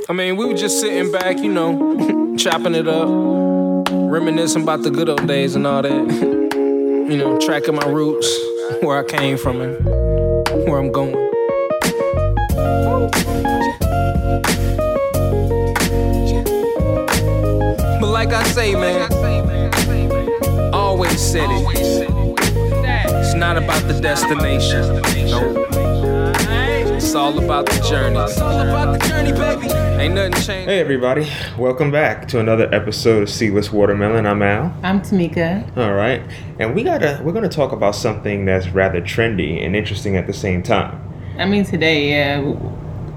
I mean, we were just sitting back, you know, chopping it up, reminiscing about the good old days and all that. You know, tracking my roots, where I came from and where I'm going. But like I say, man, always said it. It's not about the destination. No. It's all about the journey. It's all about the journey, baby. Ain't nothing changed. Hey, everybody. Welcome back to another episode of Seedless Watermelon. I'm Al. I'm Tamika. All right. And we're going to talk about something that's rather trendy and interesting at the same time. I mean, today, yeah.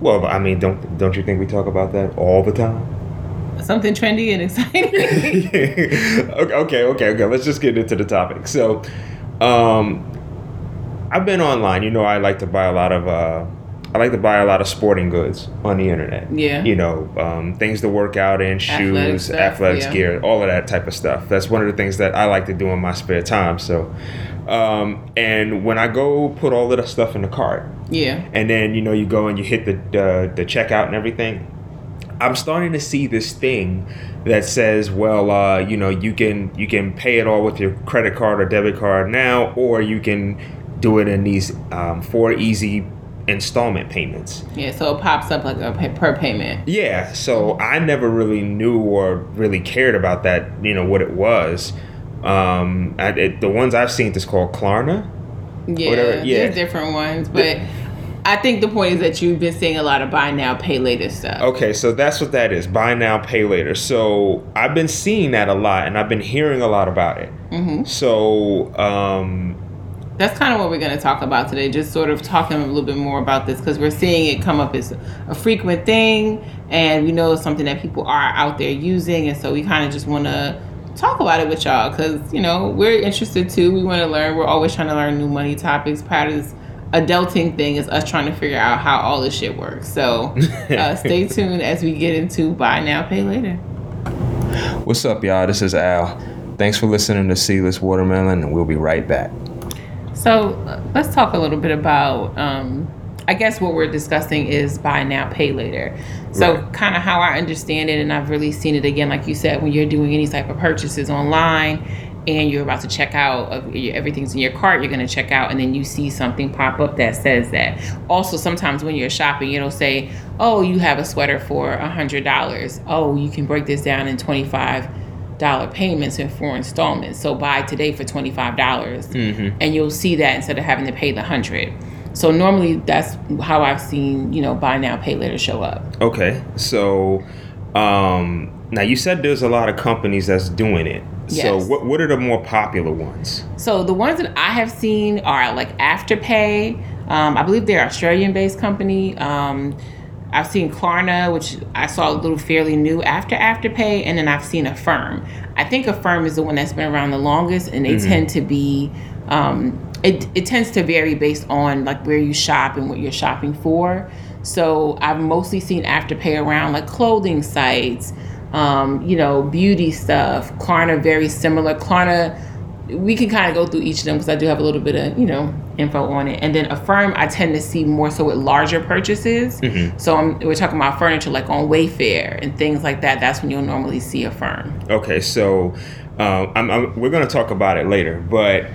Well, I mean, don't you think we talk about that all the time? Something trendy and exciting. Okay. Let's just get into the topic. So, I've been online. You know, I like to buy a lot of sporting goods on the internet. Yeah. You know, things to work out in, shoes, athletic gear, all of that type of stuff. That's one of the things that I like to do in my spare time. So, and when I go put all of that stuff in the cart. Yeah. And then, you know, you go and you hit the checkout and everything. I'm starting to see this thing that says, well, you know, you can pay it all with your credit card or debit card now, or you can do it in these 4 easy installment payments. Yeah, so it pops up like per payment. Yeah, so I never really knew or really cared about that, you know, what it was. The ones I've seen is called Klarna. Yeah, there's different ones, but I think the point is that you've been seeing a lot of buy now, pay later stuff. Okay, so that's what that is, buy now, pay later. So I've been seeing that a lot, and I've been hearing a lot about it. Mm-hmm. So, that's kind of what we're going to talk about today, just sort of talking a little bit more about this, because we're seeing it come up as a frequent thing, and we know it's something that people are out there using, and so we kind of just want to talk about it with y'all, because, you know, we're interested too. We want to learn. We're always trying to learn new money topics. Part of this adulting thing is us trying to figure out how all this shit works. So stay tuned as we get into Buy Now, Pay Later. What's up, y'all? This is Al. Thanks for listening to Seedless Watermelon, and we'll be right back. So let's talk a little bit about, I guess what we're discussing is buy now, pay later. So right. Kind of how I understand it, and I've really seen it again, like you said, when you're doing any type of purchases online and you're about to check out, everything's in your cart, you're going to check out, and then you see something pop up that says that. Also, sometimes when you're shopping, it'll say, oh, you have a sweater for $100. Oh, you can break this down in $25 payments in 4 installments, so buy today for $25. Mm-hmm. And you'll see that instead of having to pay the $100. So normally that's how I've seen, you know, buy now, pay later show up. Okay, so now you said there's a lot of companies that's doing it. Yes. So what are the more popular ones? So the ones that I have seen are like Afterpay. I believe they're an Australian-based company. I've seen Klarna, which I saw a little fairly new after Afterpay, and then I've seen Affirm. I think Affirm is the one that's been around the longest, and they tend to be, it tends to vary based on like where you shop and what you're shopping for. So I've mostly seen Afterpay around like clothing sites, you know, beauty stuff. Klarna, very similar. Klarna, we can kind of go through each of them because I do have a little bit of, you know, info on it. And then Affirm, I tend to see more so with larger purchases. Mm-hmm. So we're talking about furniture like on Wayfair and things like that. That's when you'll normally see Affirm. Okay, so we're going to talk about it later, but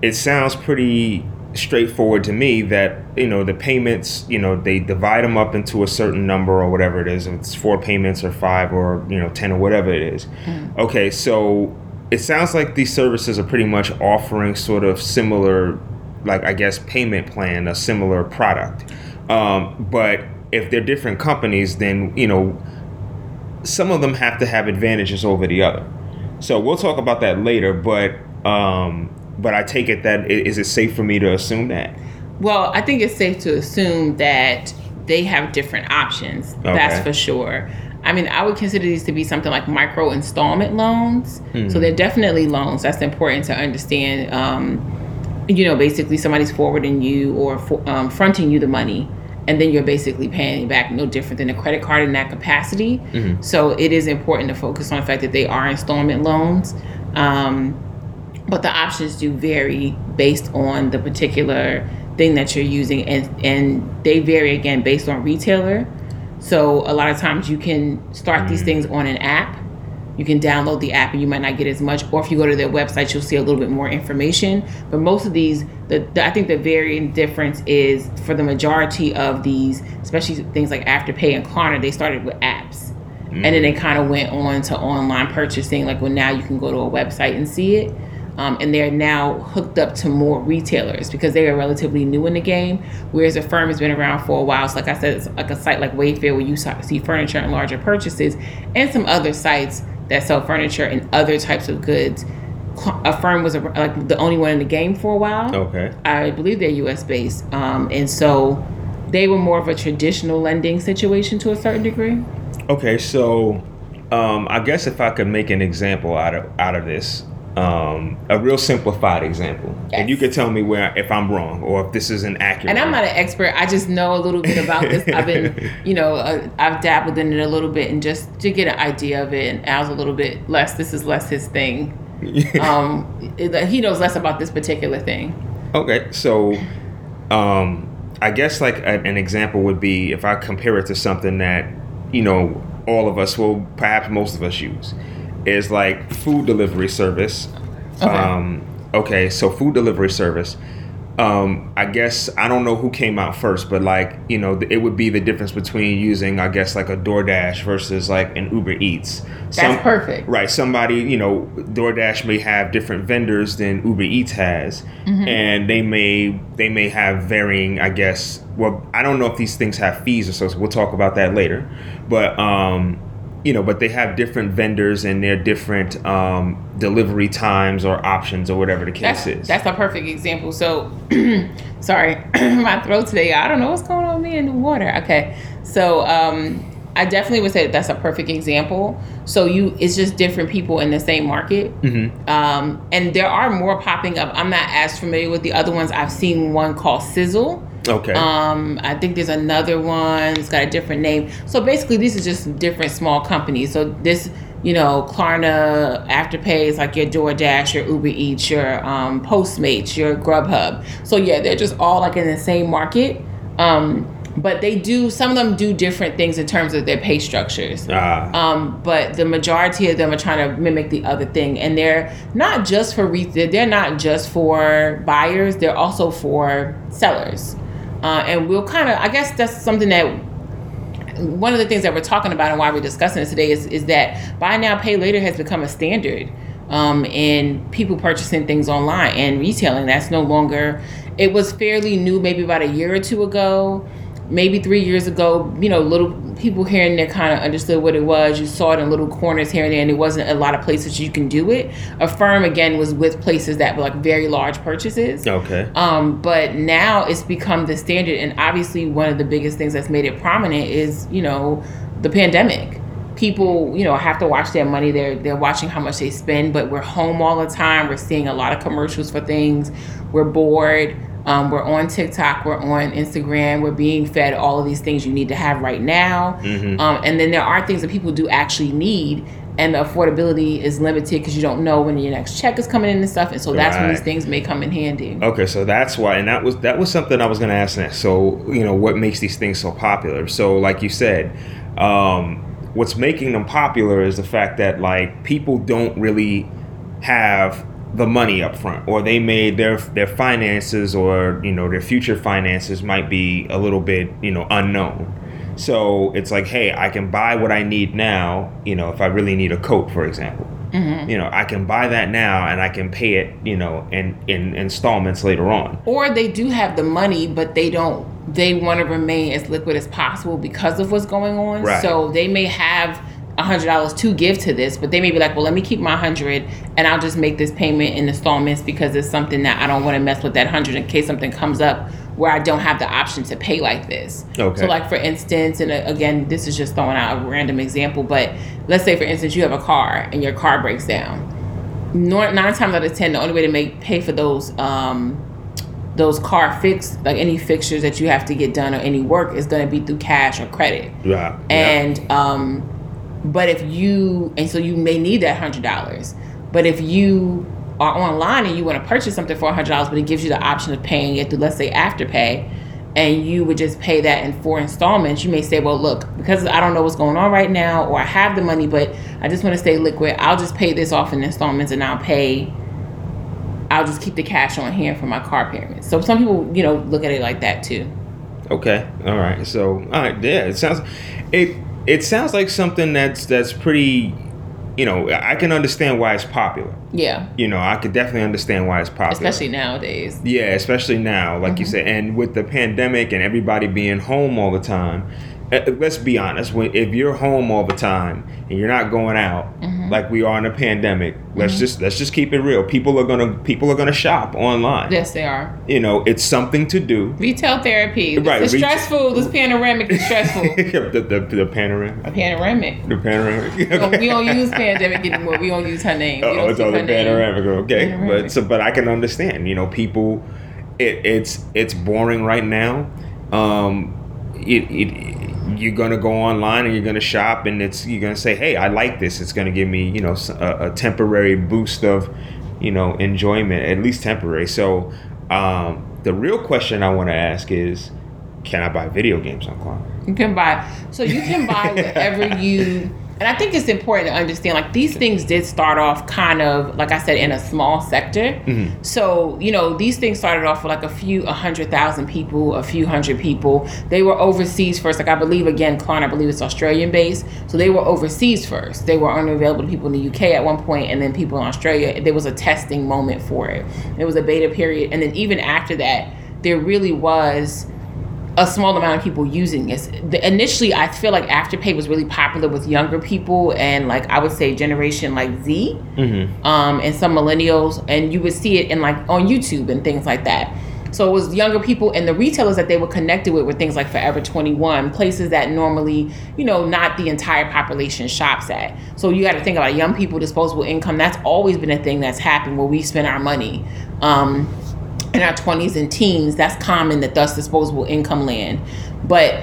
it sounds pretty straightforward to me that, you know, the payments, you know, they divide them up into a certain number or whatever it is. If it's 4 payments or 5 or, you know, 10 or whatever it is. Mm-hmm. Okay, so it sounds like these services are pretty much offering sort of similar, like, I guess, payment plan, a similar product. But if they're different companies, then, you know, some of them have to have advantages over the other. So we'll talk about that later. But I take it that is it safe for me to assume that? Well, I think it's safe to assume that they have different options. Okay. That's for sure. I mean, I would consider these to be something like micro installment loans. Mm-hmm. So they're definitely loans. That's important to understand. You know, basically somebody's forwarding you or fronting you the money, and then you're basically paying it back, no different than a credit card in that capacity. Mm-hmm. So it is important to focus on the fact that they are installment loans. But the options do vary based on the particular thing that you're using, and they vary again based on retailer. So a lot of times you can start these things on an app. You can download the app and you might not get as much, or if you go to their website, you'll see a little bit more information. But most of these, I think the varying difference is for the majority of these, especially things like Afterpay and Klarna, they started with apps. Mm. And then they kind of went on to online purchasing, like, well, now you can go to a website and see it. And they're now hooked up to more retailers because they are relatively new in the game, whereas Affirm has been around for a while. So like I said, it's like a site like Wayfair where you see furniture and larger purchases, and some other sites that sell furniture and other types of goods. Affirm was like the only one in the game for a while. Okay. I believe they're US-based. And so they were more of a traditional lending situation to a certain degree. Okay, so I guess if I could make an example out of this, a real simplified example. Yes. And you could tell me if I'm wrong or if this is inaccurate. And I'm not an expert. I just know a little bit about this. I've been, I've dabbled in it a little bit, and just to get an idea of it. And Al's a little bit less. This is less his thing. He knows less about this particular thing. Okay. So I guess like an example would be if I compare it to something that, all of us, well, perhaps most of us use. Is like food delivery service. Okay. So food delivery service. I guess I don't know who came out first, but it would be the difference between using, I guess, like a DoorDash versus like an Uber Eats. That's perfect. Right. Somebody, DoorDash may have different vendors than Uber Eats has, and they may have varying, I guess. Well, I don't know if these things have fees or so. We'll talk about that later, but. But they have different vendors and their different delivery times or options or whatever the case is. That's a perfect example. So, sorry, my throat today. I don't know what's going on with me in the water. Okay. So, I definitely would say that's a perfect example. So it's just different people in the same market. Mm-hmm. And there are more popping up. I'm not as familiar with the other ones. I've seen one called Sizzle. Okay. I think there's another one. It's got a different name. So basically, these are just different small companies. So this, Klarna, Afterpay is like your DoorDash, your Uber Eats, your Postmates, your Grubhub. So yeah, they're just all like in the same market. But they do, some of them do different things in terms of their pay structures. But the majority of them are trying to mimic the other thing. And they're not just for buyers, they're also for sellers. And we'll kind of, I guess that's something that, one of the things that we're talking about and why we're discussing it today is that buy now, pay later has become a standard in people purchasing things online and retailing. That's no longer, it was fairly new maybe about a year or two ago. Maybe 3 years ago, little people here and there kind of understood what it was. You saw it in little corners here and there, and it wasn't a lot of places you can do it. Affirm, again, was with places that were like very large purchases. Okay. But now it's become the standard, and obviously one of the biggest things that's made it prominent is, the pandemic. People, have to watch their money. They're watching how much they spend, but we're home all the time. We're seeing a lot of commercials for things. We're bored. We're on TikTok, we're on Instagram, we're being fed all of these things you need to have right now. Mm-hmm. And then there are things that people do actually need, and the affordability is limited because you don't know when your next check is coming in and stuff. And so that's when these things may come in handy. Okay, so that's why, and that was something I was going to ask next. So, what makes these things so popular? So like you said, what's making them popular is the fact that like people don't really have the money up front, or they made their finances, or their future finances might be a little bit unknown. So it's like, hey, I can buy what I need now. If I really need a coat, for example, I can buy that now and I can pay it in installments later on. Or they do have the money, but they want to remain as liquid as possible because of what's going on. Right. So they may have $100 to give to this, but they may be like, well, let me keep my $100 and I'll just make this payment in installments because it's something that I don't want to mess with that $100 in case something comes up where I don't have the option to pay like this. Okay. So like for instance, and again, this is just throwing out a random example, but let's say for instance, you have a car and your car breaks down. 9 times out of 10, the only way to pay for those car fix, like any fixtures that you have to get done or any work, is going to be through cash or credit. Yeah. And, but if you, and so you may need that $100, but if you are online and you want to purchase something for $100, but it gives you the option of paying it through, let's say, Afterpay, and you would just pay that in 4 installments, you may say, well, look, because I don't know what's going on right now, or I have the money, but I just want to stay liquid, I'll just pay this off in installments, and I'll just keep the cash on hand for my car payments. So some people, you know, look at it like that too. Okay. All right. So, all right. Yeah, it sounds like something that's pretty, you know, I can understand why it's popular. Yeah. You know, I could definitely understand why it's popular. Especially nowadays. Yeah, especially now, like you said, and with the pandemic and everybody being home all the time. Let's be honest, if you're home all the time and you're not going out like we are in a pandemic, let's just keep it real. People are gonna shop online. Yes, they are. You know, it's something to do. Retail therapy. Right. It's stressful. This panoramic is stressful. the panoramic. The panoramic. Okay. So we don't use pandemic anymore. We don't use her name. Oh, it's all the panoramic. Name. Okay. Panoramic. But I can understand. You know, people. It's boring right now. You're going to go online and you're going to shop and you're going to say, hey, I like this. It's going to give me, you know, a temporary boost of, you know, enjoyment, at least temporary. So the real question I want to ask is, can I buy video games on Klarna? You can buy whatever you... And I think it's important to understand, like, these things did start off kind of, like I said, in a small sector. Mm-hmm. So, you know, these things started off with like a few hundred people. They were overseas first. Like, I believe, again, Klarna, it's Australian based. So they were overseas first. They were only available to people in the UK at one point, and then people in Australia. There was a testing moment for it. There was a beta period. And then even after that, there really was a small amount of people using this. Initially, I feel like Afterpay was really popular with younger people and, like, I would say generation, like, Z, and some millennials, and you would see it in, like, on YouTube and things like that. So it was younger people, and the retailers that they were connected with were things like Forever 21, places that normally, you know, not the entire population shops at. So you got to think about young people, disposable income. That's always been a thing that's happened where we spend our money. In our 20s and teens, that's common, that's disposable income land. But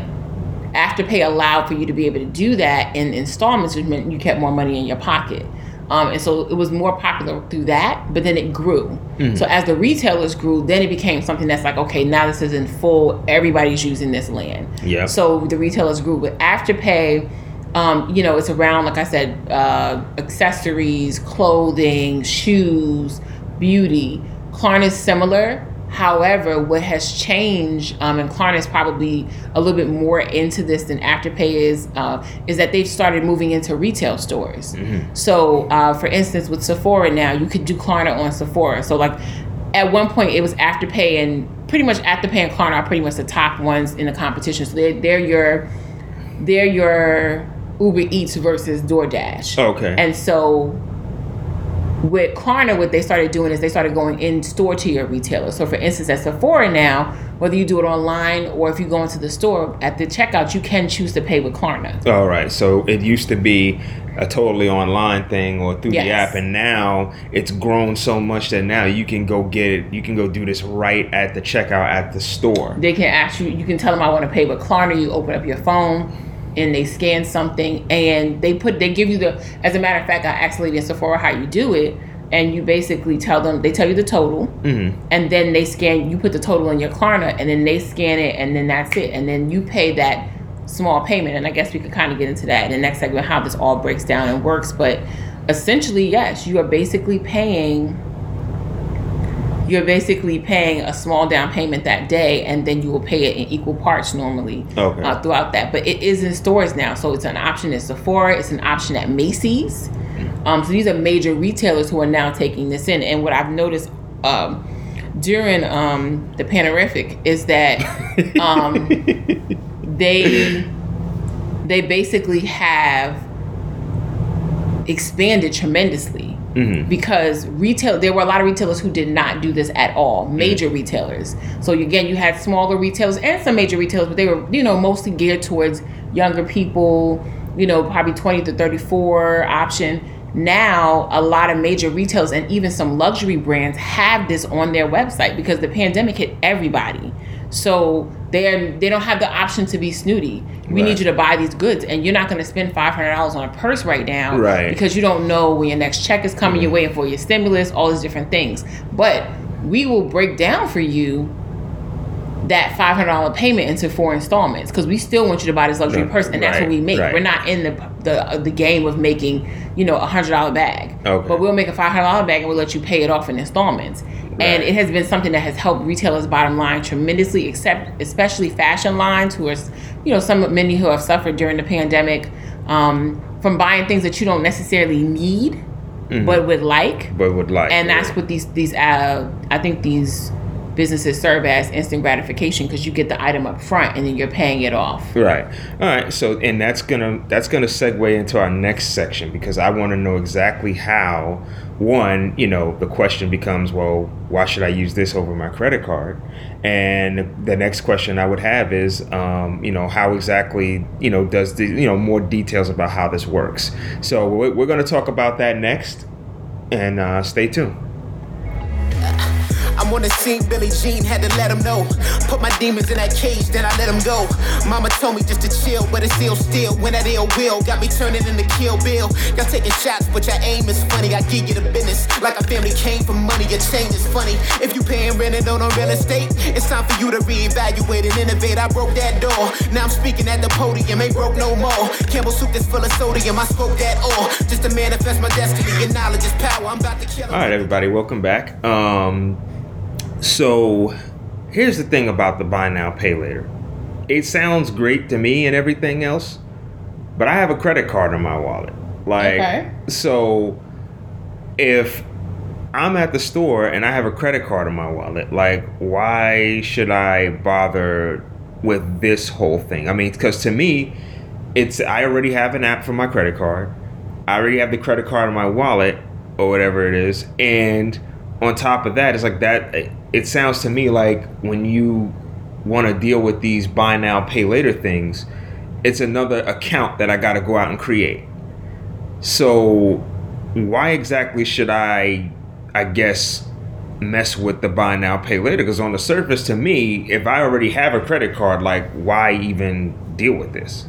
Afterpay allowed for you to be able to do that in installments, which meant you kept more money in your pocket. And so it was more popular through that, but then it grew. So as the retailers grew, then it became something that's like, okay, now this is in full, everybody's using this land. Yeah. So the retailers grew with Afterpay. You know, it's around, like I said, accessories, clothing, shoes, beauty. Klarna is similar. However, what has changed, and Klarna is probably a little bit more into this than Afterpay is that they've started moving into retail stores. So, for instance, with Sephora now, you could do Klarna on Sephora. So, like, at one point, it was Afterpay, and pretty much Afterpay and Klarna are pretty much the top ones in the competition. So they're your Uber Eats versus DoorDash. Okay. And so, with Klarna, what they started doing is they started going in store to your retailer. So, for instance, at Sephora now, whether you do it online or if you go into the store at the checkout, you can choose to pay with Klarna. All right. So it used to be a totally online thing or through the app, and now it's grown so much that now you can go get it. You can go do this right at the checkout at the store. They can ask you. You can tell them I want to pay with Klarna. You open up your phone and they scan something, and they give you the, as a matter of fact, I asked Lady in Sephora how you do it, and you basically tell them, they tell you the total, and then they scan, you put the total in your Klarna, and then they scan it, and then that's it, and then you pay that small payment, and I guess we could kind of get into that in the next segment, how this all breaks down and works, but essentially, yes, you are basically paying... You're basically paying a small down payment that day, and then you will pay it in equal parts normally throughout that. But it is in stores now, so it's an option at Sephora. It's an option at Macy's. So these are major retailers who are now taking this in. And what I've noticed during the panoramic is that they basically have expanded tremendously. Because there were a lot of retailers who did not do this at all, major retailers. So again, you had smaller retailers and some major retailers, but they were, you know, mostly geared towards younger people, you know, probably 20 to 34 option. Now, a lot of major retailers and even some luxury brands have this on their website because the pandemic hit everybody. So they don't have the option to be snooty. We need you to buy these goods, and you're not going to spend $500 on a purse right now, because you don't know when your next check is coming. You're waiting for your stimulus, all these different things. But we will break down for you that $500 payment into 4 installments, because we still want you to buy this luxury purse, and that's what we make. We're not in the game of making, you know, $100 bag, but we'll make a $500 bag and we'll let you pay it off in installments. And it has been something that has helped retailers' bottom line tremendously, except especially fashion lines, who are, you know, many who have suffered during the pandemic from buying things that you don't necessarily need, but would like. And that's what these I think these businesses serve as: instant gratification, because you get the item up front and then you're paying it off. Right. All right. So, and that's gonna segue into our next section, because I want to know exactly how. One, you know, the question becomes, well, why should I use this over my credit card? And the next question I would have is, you know, how exactly, you know, does the, you know, more details about how this works. So we're going to talk about that next, and stay tuned. I'm on the scene, Billie Jean had to let him know. Put my demons in that cage, then I let him go. Mama told me just to chill, but it's ill still. When that ill will got me turning into Kill Bill. Y'all taking shots, but your aim is funny. I give you the business, like a family came for money. Your change is funny. If you paying rent and on real estate, it's time for you to reevaluate and innovate. I broke that door, now I'm speaking at the podium. Ain't broke no more. Campbell's soup is full of sodium. I spoke that all just to manifest my destiny. Your knowledge is power. I'm about to kill him. All right, everybody, welcome back. So here's the thing about the buy now, pay later. It sounds great to me and everything else, but I have a credit card in my wallet. Like, So if I'm at the store and I have a credit card in my wallet, like, why should I bother with this whole thing? I mean, because to me, I already have an app for my credit card. I already have the credit card in my wallet or whatever it is. And on top of that, it's like that. It sounds to me like when you want to deal with these buy now, pay later things, it's another account that I got to go out and create. So why exactly should I guess, mess with the buy now, pay later? Because on the surface, to me, if I already have a credit card, like, why even deal with this?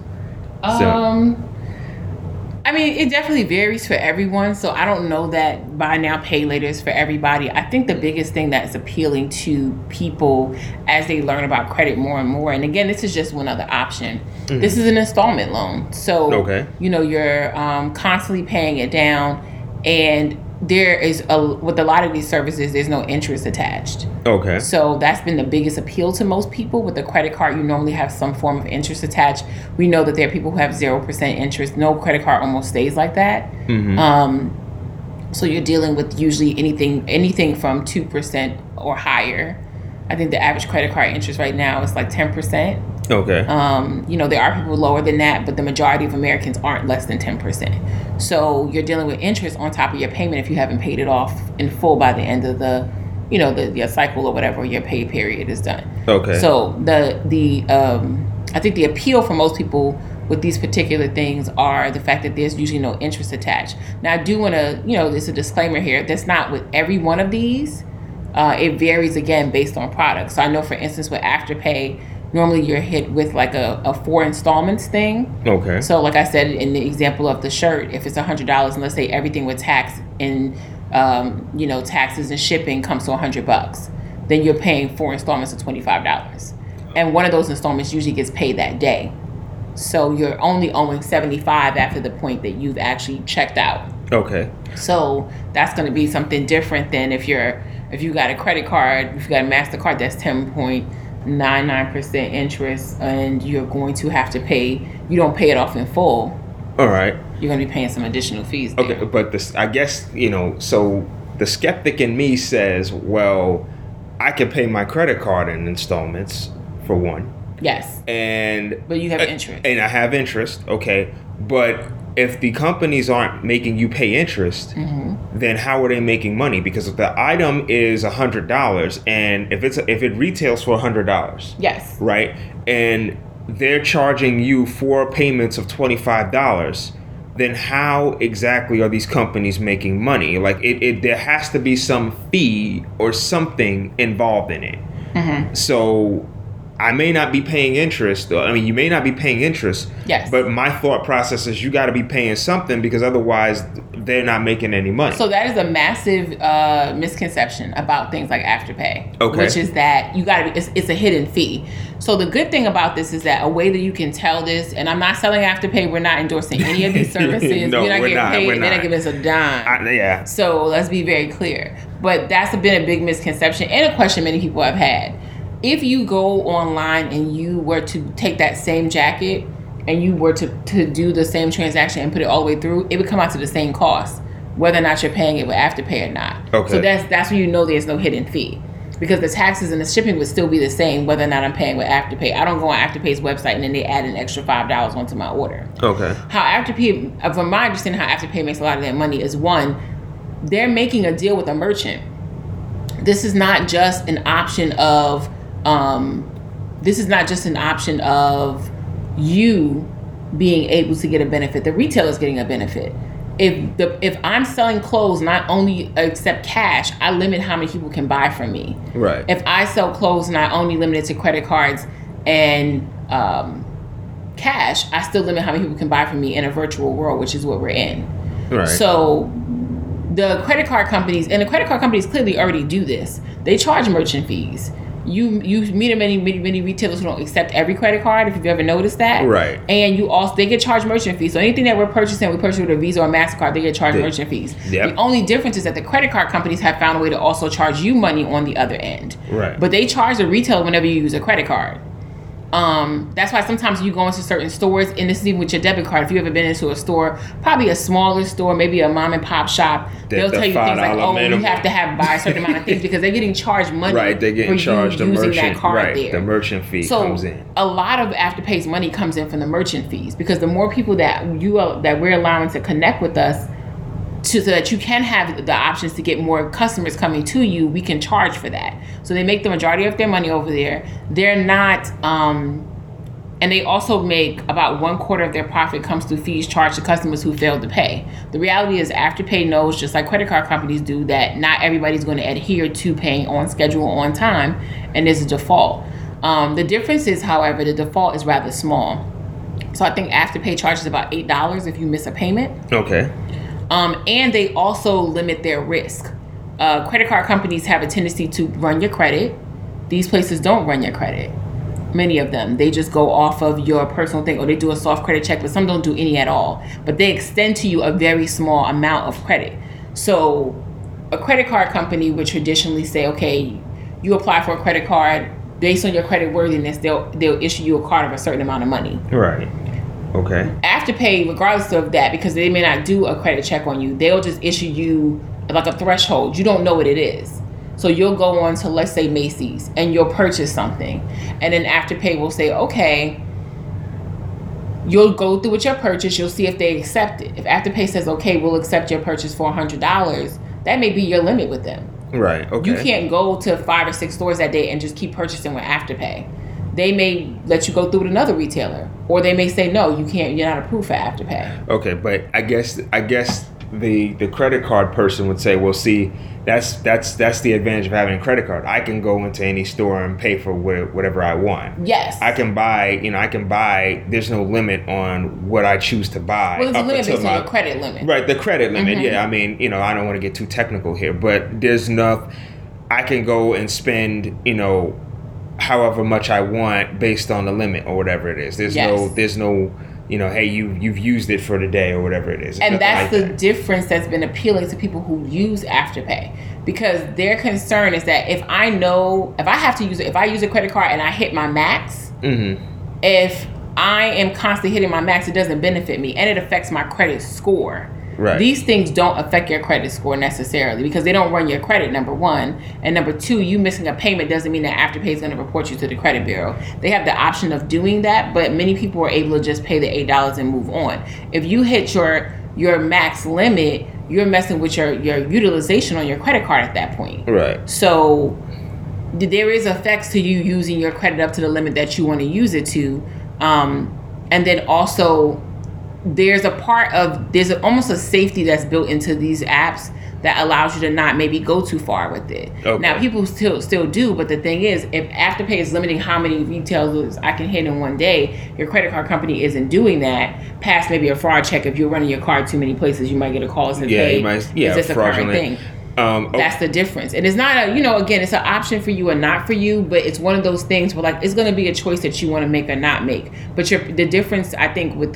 I mean, it definitely varies for everyone, so I don't know that buy now, pay later is for everybody. I think the biggest thing that's appealing to people as they learn about credit more and more, and again, this is just one other option. Mm-hmm. This is an installment loan, so you know, you're constantly paying it down, and there is with a lot of these services, there's no interest attached. Okay. So that's been the biggest appeal to most people. With a credit card, you normally have some form of interest attached. We know that there are people who have 0% interest. No credit card almost stays like that. Mm-hmm. So you're dealing with usually anything from 2% or higher. I think the average credit card interest right now is like 10%. Okay. You know, there are people lower than that, but the majority of Americans aren't less than 10%. So you're dealing with interest on top of your payment if you haven't paid it off in full by the end of the, you know, your cycle or whatever your pay period is done. Okay. So the I think the appeal for most people with these particular things are the fact that there's usually no interest attached. Now, I do want to, you know, there's a disclaimer here. That's not with every one of these. It varies, again, based on products. So I know, for instance, with Afterpay, normally you're hit with like a 4 installments thing. Okay. So like I said, in the example of the shirt, if it's $100, and let's say everything with tax and, you know, taxes and shipping comes to $100, then you're paying 4 installments of $25. And one of those installments usually gets paid that day. So you're only owing $75 after the point that you've actually checked out. Okay. So that's going to be something different than if you got a credit card, if you got a MasterCard, that's 10.99% interest, and you're going to have to pay. You don't pay it off in full. All right. You're going to be paying some additional fees there. Okay, but this, I guess, you know, so the skeptic in me says, well, I can pay my credit card in installments, for one. Yes. But you have interest. And I have interest, okay. But if the companies aren't making you pay interest, mm-hmm. then how are they making money? Because if the item is $100, and if it retails for $100, yes, right, and they're charging you 4 payments of $25, then how exactly are these companies making money? Like, there has to be some fee or something involved in it. Mm-hmm. So I may not be paying interest. I mean, you may not be paying interest. Yes. But my thought process is you got to be paying something because otherwise they're not making any money. So that is a massive misconception about things like Afterpay. Okay. Which is that you got to be, it's a hidden fee. So the good thing about this is that a way that you can tell this, and I'm not selling Afterpay. We're not endorsing any of these services. No, we're not getting paid. They're not giving us a dime. Yeah. So let's be very clear. But that's been a big misconception and a question many people have had. If you go online and you were to take that same jacket and you were to do the same transaction and put it all the way through, it would come out to the same cost, whether or not you're paying it with Afterpay or not. Okay. So that's when you know there's no hidden fee, because the taxes and the shipping would still be the same whether or not I'm paying with Afterpay. I don't go on Afterpay's website and then they add an extra $5 onto my order. Okay. How Afterpay, from my understanding, how Afterpay makes a lot of their money is, one, they're making a deal with a merchant. This is not just an option of... this is not just an option of you being able to get a benefit. The retailer is getting a benefit. If I'm selling clothes and I only accept cash, I limit how many people can buy from me. Right. If I sell clothes and I only limit it to credit cards and cash, I still limit how many people can buy from me in a virtual world, which is what we're in. Right. So the credit card companies, and the credit card companies clearly already do this. They charge merchant fees. You meet many retailers who don't accept every credit card, if you've ever noticed that. Right. And you also, they get charged merchant fees. So anything that we purchase with a Visa or MasterCard, they get charged merchant fees. Yep. The only difference is that the credit card companies have found a way to also charge you money on the other end. Right. But they charge the retailer whenever you use a credit card. That's why sometimes you go into certain stores, and this is even with your debit card. If you've ever been into a store, probably a smaller store, maybe a mom and pop shop, they'll tell you things like, oh, minimum. You have to have buy a certain amount of things because they're getting charged money. Right, they're getting charged the merchant. Right, there. The merchant fee comes in. So a lot of Afterpay's money comes in from the merchant fees, because the more people that we're allowing to connect with us, so that you can have the options to get more customers coming to you, we can charge for that. So they make the majority of their money over there. They're not, and they also make about 1/4 of their profit comes through fees charged to customers who failed to pay. The reality is Afterpay knows, just like credit card companies do, that not everybody's going to adhere to paying on schedule, on time, and there's a default. The difference is, however, the default is rather small. So I think Afterpay charges about $8 if you miss a payment. Okay. And they also limit their risk. Credit card companies have a tendency to run your credit. These places don't run your credit. Many of them. They just go off of your personal thing, or they do a soft credit check, but some don't do any at all. But they extend to you a very small amount of credit. So a credit card company would traditionally say, okay, you apply for a credit card. Based on your credit worthiness, they'll issue you a card of a certain amount of money. Right. Okay. Afterpay, regardless of that, because they may not do a credit check on you, they'll just issue you like a threshold. You don't know what it is. So you'll go on to, let's say, Macy's, and you'll purchase something. And then Afterpay will say, okay, you'll go through with your purchase. You'll see if they accept it. If Afterpay says, okay, we'll accept your purchase for $100, that may be your limit with them. Right. Okay. You can't go to 5 or 6 stores that day and just keep purchasing with Afterpay. They may let you go through with another retailer, or they may say, no, you can't, you're not approved for Afterpay. Okay, but I guess the credit card person would say, well, see, that's the advantage of having a credit card. I can go into any store and pay for whatever I want. Yes. I can buy, there's no limit on what I choose to buy. Well, there's a limit based on the credit limit. Right, the credit limit, mm-hmm. Yeah. I mean, I don't want to get too technical here, but there's enough, I can go and spend, however much I want based on the limit or whatever it is. There's no hey, you've used it for the day or whatever it is. And that's the difference that's been appealing to people who use Afterpay, because their concern is that if I use a credit card and I hit my max, mm-hmm. if I am constantly hitting my max, it doesn't benefit me and it affects my credit score. Right. These things don't affect your credit score necessarily, because they don't run your credit, number one. And number two, you missing a payment doesn't mean that Afterpay is going to report you to the credit bureau. They have the option of doing that, but many people are able to just pay the $8 and move on. If you hit your max limit, you're messing with your utilization on your credit card at that point. Right. So there is effects to you using your credit up to the limit that you want to use it to. And then also... there's almost a safety that's built into these apps that allows you to not maybe go too far with it. Okay. Now, people still do, but the thing is, if Afterpay is limiting how many retailers I can hit in one day, your credit card company isn't doing that. Past maybe a fraud check, if you're running your card too many places, you might get a call and say, is this a current thing? That's the difference. And it's not it's an option for you or not for you, but it's one of those things where, like, it's going to be a choice that you want to make or not make. But the difference, I think, with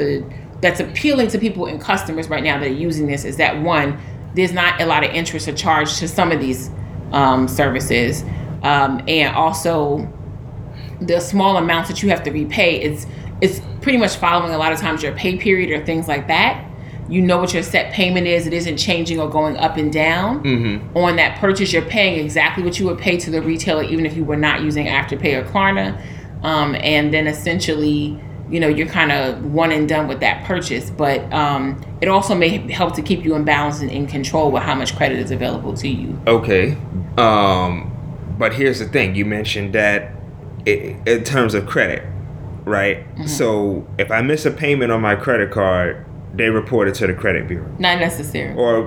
that's appealing to people and customers right now that are using this is that, one, there's not a lot of interest or charge to some of these services. And also, the small amounts that you have to repay, it's pretty much following a lot of times your pay period or things like that. You know what your set payment is. It isn't changing or going up and down. Mm-hmm. On that purchase, you're paying exactly what you would pay to the retailer, even if you were not using Afterpay or Klarna. And then essentially, you're kind of one and done with that purchase. But it also may help to keep you in balance and in control with how much credit is available to you. Okay. But here's the thing. You mentioned that in terms of credit, right? Mm-hmm. So if I miss a payment on my credit card, they report it to the credit bureau. Not necessary. Or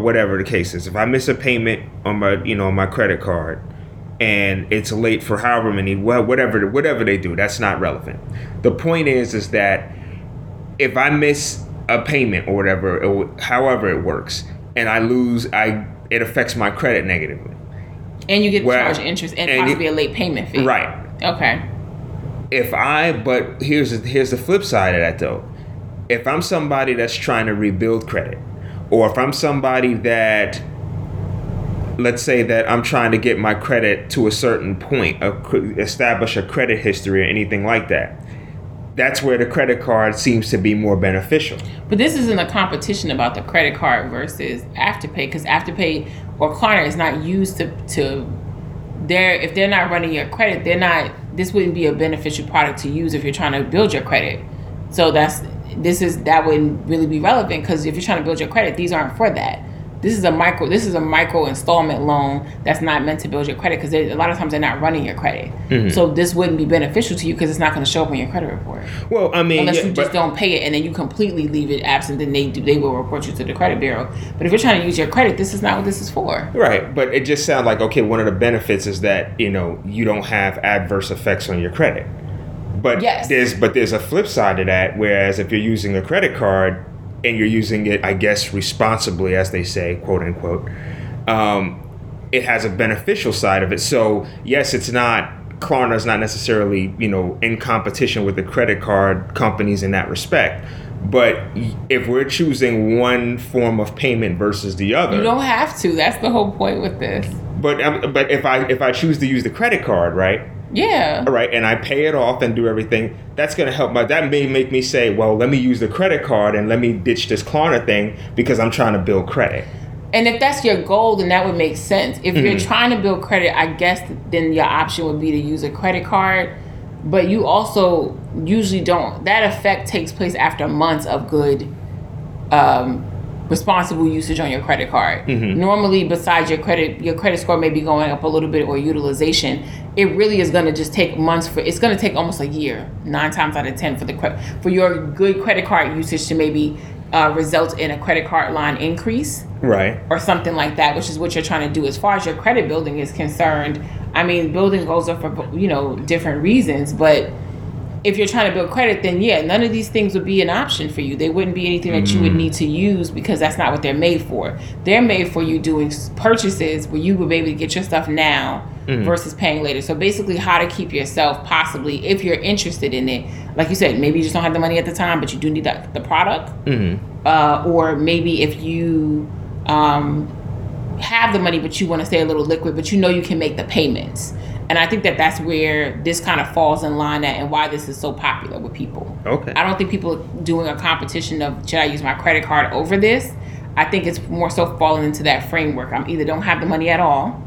whatever the case is. If I miss a payment on my my credit card, and it's late for however many, whatever they do, that's not relevant. The point is that if I miss a payment or whatever, however it works, and I lose, it affects my credit negatively. And you get charged interest and possibly a late payment fee. Right. Okay. But here's the flip side of that though. If I'm somebody that's trying to rebuild credit, or if I'm somebody that, let's say that I'm trying to get my credit to a certain point, establish a credit history or anything like that, that's where the credit card seems to be more beneficial. But this isn't a competition about the credit card versus Afterpay, because Afterpay or Klarna is not used if they're not running your credit, this wouldn't be a beneficial product to use if you're trying to build your credit. So that wouldn't really be relevant, because if you're trying to build your credit, these aren't for that. This is a micro installment loan that's not meant to build your credit, because a lot of times they're not running your credit. Mm-hmm. So this wouldn't be beneficial to you because it's not going to show up on your credit report. Well, I mean, unless you just don't pay it and then you completely leave it absent, then they will report you to the credit bureau. But if you're trying to use your credit, this is not what this is for. Right, but it just sounds like, okay, one of the benefits is that you don't have adverse effects on your credit. But yes. There's a flip side to that, whereas if you're using a credit card and you're using it, I guess, responsibly, as they say, quote unquote, it has a beneficial side of it. So, yes, Klarna's not necessarily, in competition with the credit card companies in that respect. But if we're choosing one form of payment versus the other... You don't have to. That's the whole point with this. But if I choose to use the credit card, right? Yeah. All right, and I pay it off and do everything. That's going to help that may make me say, well, let me use the credit card and let me ditch this Klarna thing because I'm trying to build credit. And if that's your goal, then that would make sense. If you're trying to build credit, I guess then your option would be to use a credit card. But you also usually don't. That effect takes place after months of good responsible usage on your credit card. Mm-hmm. Normally, besides your credit score may be going up a little bit, or utilization, it really is going to just take months it's going to take almost a year, 9 times out of 10, for your good credit card usage to maybe result in a credit card line increase. Right. Or something like that, which is what you're trying to do. As far as your credit building is concerned, I mean, building goals are for, different reasons, but if you're trying to build credit, then yeah, none of these things would be an option for you. They wouldn't be anything that you would need to use, because that's not what they're made for. They're made for you doing purchases where you would be able to get your stuff now versus paying later. So basically, how to keep yourself, possibly, if you're interested in it, like you said, maybe you just don't have the money at the time, but you do need the product. Mm-hmm. Or maybe if you have the money, but you want to stay a little liquid, but you can make the payments. And I think that that's where this kind of falls in line at, and why this is so popular with people. Okay. I don't think people are doing a competition of, should I use my credit card over this? I think it's more so falling into that framework. I either don't have the money at all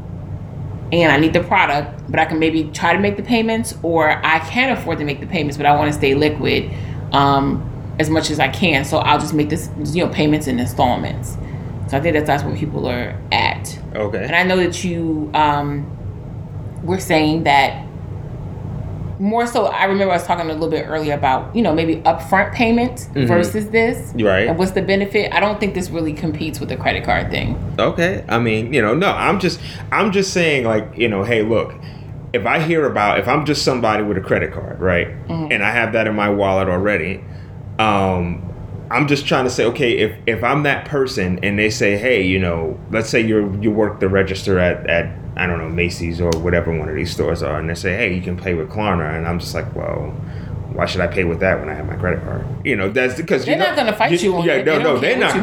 and I need the product, but I can maybe try to make the payments, or I can afford to make the payments, but I want to stay liquid as much as I can. So I'll just make this, payments in installments. So I think that's where people are at. Okay. And I know that you... we're saying that more so, I remember I was talking a little bit earlier about, you know, maybe upfront payment versus this. Right. And what's the benefit? I don't think this really competes with the credit card thing. Okay. I mean, you know, no, I'm just saying, like, you know, hey, look, if I hear about, if I'm just somebody with a credit card, right, and I have that in my wallet already, I'm just trying to say, okay, if I'm that person and they say, hey, you know, let's say you work the register at I don't know, Macy's or whatever one of these stores are, and they say, hey, you can pay with Klarna, and I'm just like, well, why should I pay with that when I have my credit card? You know, that's because they're not going to fight you over it. Yeah, no, they're not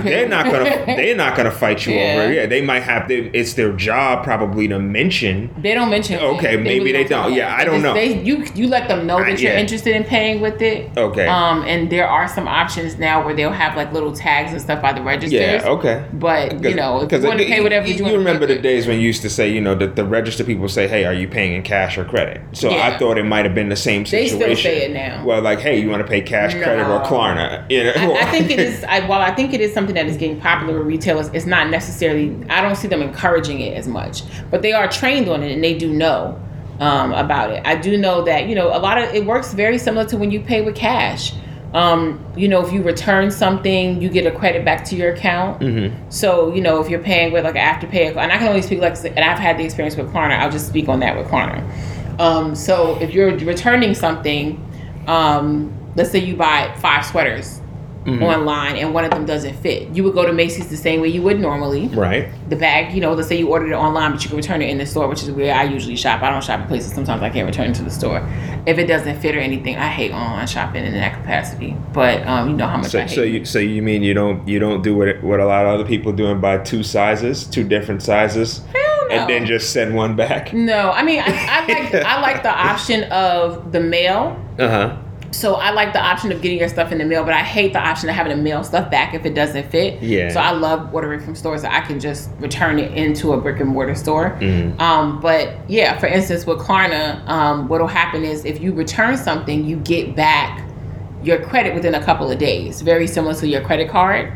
going to fight you over it. Yeah, they might have. It's their job probably to mention. They don't mention. Okay, maybe they don't. Yeah, I don't know. You let them know that you're interested in paying with it. Okay. And there are some options now where they'll have like little tags and stuff by the registers. Yeah. Okay. But you know, if you want to pay whatever you want. You remember the days when you used to say, you know, that the register people say, hey, are you paying in cash or credit? So I thought it might have been the same situation. They still say it now. Well, like, hey, you want to pay cash, credit, or Klarna? You know? I think it is. I think it is something that is getting popular with retailers. It's not necessarily. I don't see them encouraging it as much, but they are trained on it and they do know about it. I do know that, you know, a lot of it works very similar to when you pay with cash. You know, if you return something, you get a credit back to your account. Mm-hmm. So, you know, if you're paying with like Afterpay, and I can only speak like, and I've had the experience with Klarna. I'll just speak on that with Klarna. So if you're returning something. Let's say you buy 5 sweaters online and one of them doesn't fit. You would go to Macy's the same way you would normally. Right. The bag, you know, let's say you ordered it online, but you can return it in the store, which is where I usually shop. I don't shop in places. Sometimes I can't return it to the store. If it doesn't fit or anything, I hate online shopping in that capacity. But you know how much I hate. So you mean you don't do what a lot of other people do and buy 2 different sizes? And then just send one back? No, I mean, I like the option of the mail. So I like the option of getting your stuff in the mail, but I hate the option of having to mail stuff back if it doesn't fit. Yeah. So I love ordering from stores that I can just return it into a brick and mortar store. But yeah, for instance, with Klarna, what'll happen is if you return something, you get back your credit within a couple of days, very similar to your credit card.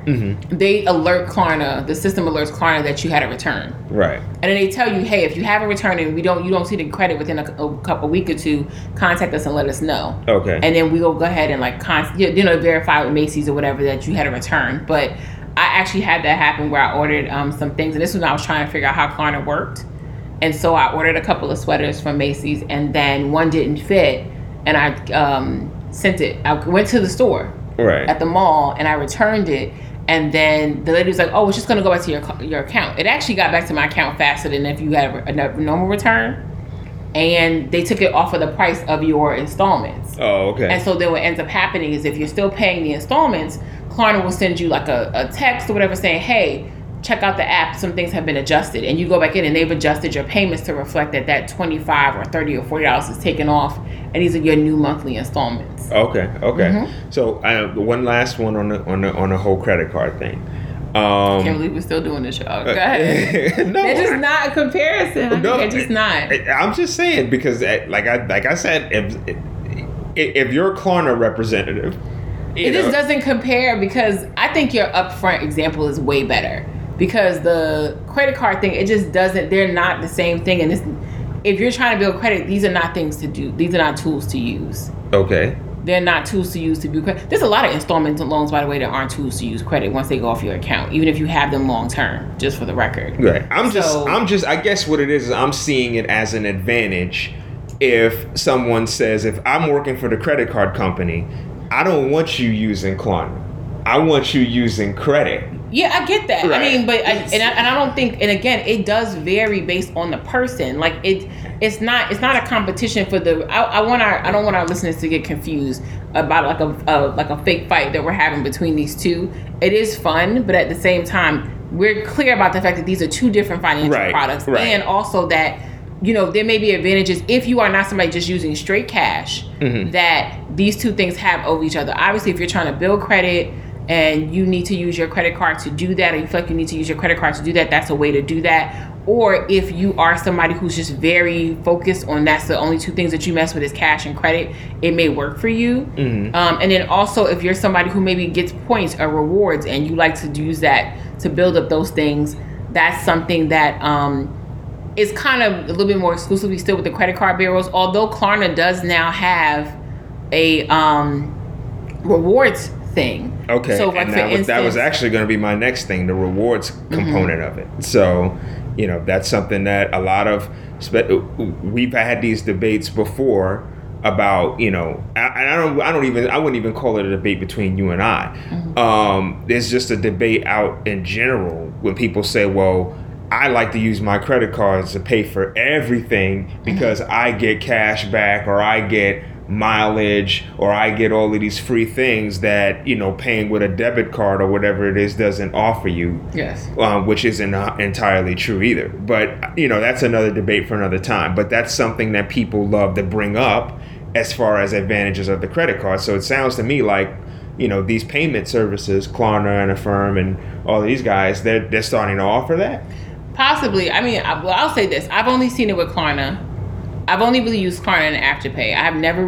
They alert Klarna, the system alerts Klarna that you had a return. Right. And then they tell you, hey, if you have a return and you don't see the credit within a week or two, contact us and let us know. Okay. And then we'll go ahead and like verify with Macy's or whatever that you had a return. But I actually had that happen where I ordered some things, and this was when I was trying to figure out how Klarna worked. And so I ordered a couple of sweaters from Macy's, and then one didn't fit, and I sent it. I went to the store at the mall and I returned it, and then the lady was like, "Oh, it's just gonna go back to your account." It actually got back to my account faster than if you had a normal return, and they took it off of the price of your installments. Oh, okay. And so then what ends up happening is if you're still paying the installments, Klarna will send you like a text or whatever saying, "Hey, check out the app. Some things have been adjusted," and you go back in and they've adjusted your payments to reflect that $25 or $30 or $40 is taken off, and these are your new monthly installments. Okay. Mm-hmm. So one last one on the whole credit card thing. I can't believe we're still doing this, y'all. Go ahead. No, it's just not a comparison. No, it's just not. I'm just saying because, like I said, if you're a Klarna representative, it just doesn't compare because I think your upfront example is way better. Because the credit card thing, it just doesn't, they're not the same thing. And if you're trying to build credit, these are not things to do. These are not tools to use. Okay. They're not tools to use to build credit. There's a lot of installment loans, by the way, that aren't tools to use credit once they go off your account, even if you have them long term, just for the record. Right. I guess what it is I'm seeing it as an advantage if someone says, if I'm working for the credit card company, I don't want you using Klarna. I want you using credit. Yeah, I get that. Right. I mean, but I don't think. And again, it does vary based on the person. Like it's not a competition for the. I don't want our listeners to get confused about like a fake fight that we're having between these two. It is fun, but at the same time, we're clear about the fact that these are two different financial products, and also that. You know, there may be advantages if you are not somebody just using straight cash that these two things have over each other. Obviously, if you're trying to build credit and you need to use your credit card to do that, or you feel like you need to use your credit card to do that, that's a way to do that. Or if you are somebody who's just very focused on that's the only two things that you mess with is cash and credit, it may work for you. And then also if you're somebody who maybe gets points or rewards and you like to use that to build up those things, that's something that it's kind of a little bit more exclusively still with the credit card bureaus, although Klarna does now have a rewards thing. Okay, so like, and that was actually going to be my next thing, the rewards component of it. So, you know, that's something that a lot of... We've had these debates before about, you know, I wouldn't even call it a debate between you and I. There's just a debate out in general when people say, well, I like to use my credit cards to pay for everything because I get cash back, or I get mileage, or I get all of these free things that, you know, paying with a debit card or whatever it is doesn't offer you. Yes. Which isn't entirely true either. But, you know, that's another debate for another time. But that's something that people love to bring up as far as advantages of the credit card. So it sounds to me like, you know, these payment services, Klarna and Affirm and all these guys, they're starting to offer that? Possibly. I mean, I'll say this. I've only seen it with Klarna. I've only really used Klarna and Afterpay. I've never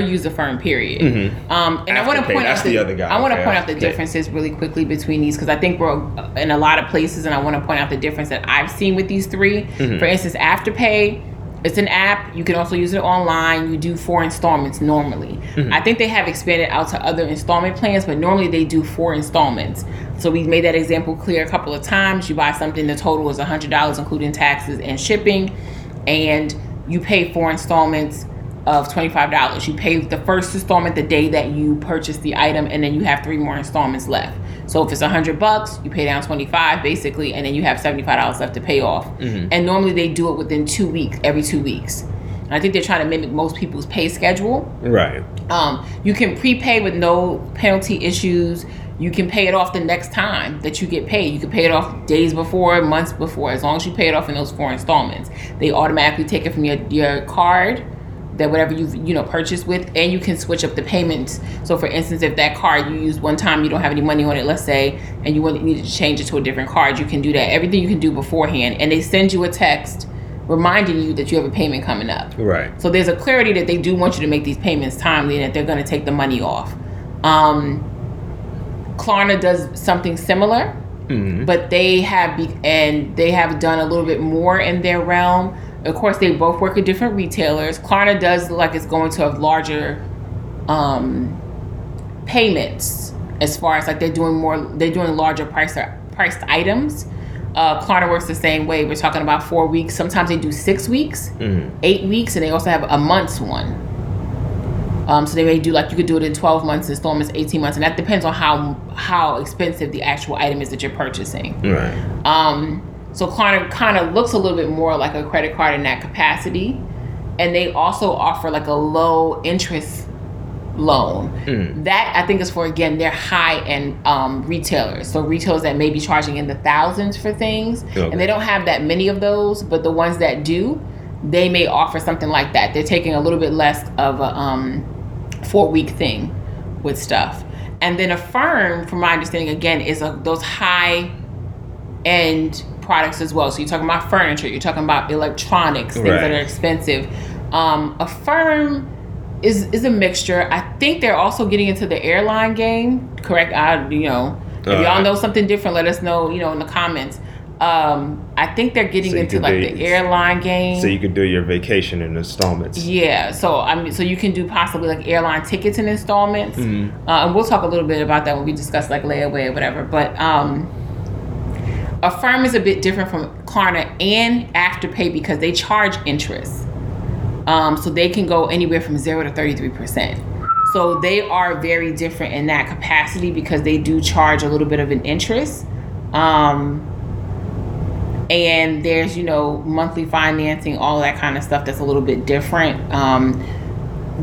used Affirm, period. And Afterpay, I want to point out the other guy. I want to point out the differences really quickly between these, because I think we're in a lot of places, and I want to point out the difference that I've seen with these three. For instance, Afterpay, it's an app. You can also use it online. You do 4 installments normally. I think they have expanded out to other installment plans, but normally they do 4 installments. So we've made that example clear a couple of times. You buy something, the total is $100, including taxes and shipping, and you pay 4 installments of $25. You pay the first installment the day that you purchase the item, and then you have 3 more installments left. So if it's $100, you pay down $25 basically, and then you have $75 left to pay off. And normally they do it within 2 weeks, every 2 weeks. And I think they're trying to mimic most people's pay schedule. Right. You can prepay with no penalty issues. You can pay it off the next time that you get paid. You can pay it off days before, months before, as long as you pay it off in those 4 installments. They automatically take it from your card, that whatever you've, you know, purchased with, and you can switch up the payments. So for instance, if that card you used one time, you don't have any money on it, let's say, and you need to change it to a different card, you can do that. Everything you can do beforehand, and they send you a text reminding you that you have a payment coming up. Right. So there's a clarity that they do want you to make these payments timely, and that they're going to take the money off. Klarna does something similar, but they have done a little bit more in their realm. Of course, they both work at different retailers. Klarna does look like it's going to have larger payments, as far as like they're doing larger priced items. Klarna works the same way. We're talking about 4 weeks. Sometimes they do 6 weeks, 8 weeks, and they also have a month's one. So they may do, like, you could do it in 12 months, installments, 18 months, and that depends on how expensive the actual item is that you're purchasing. Right. So Klarna kind of looks a little bit more like a credit card in that capacity, and they also offer like a low interest loan. That I think is for, again, their high end retailers. So retailers that may be charging in the thousands for things, and they don't have that many of those, but the ones that do, they may offer something like that. They're taking a little bit less of a 4-week thing with stuff. And then Affirm, from my understanding, again, is those high end products as well. So you're talking about furniture, you're talking about electronics, things that are expensive. Affirm is a mixture. I think they're also getting into the airline game. Correct? If y'all know something different, let us know. You know, in the comments. I think they're getting into like the airline game. So you could do your vacation in installments. Yeah. So so you can do possibly like airline tickets in installments. And we'll talk a little bit about that when we discuss like layaway or whatever. But Affirm is a bit different from Klarna and Afterpay because they charge interest. So they can go anywhere from 0 to 33%. So they are very different in that capacity because they do charge a little bit of an interest. And there's, you know, monthly financing, all that kind of stuff that's a little bit different.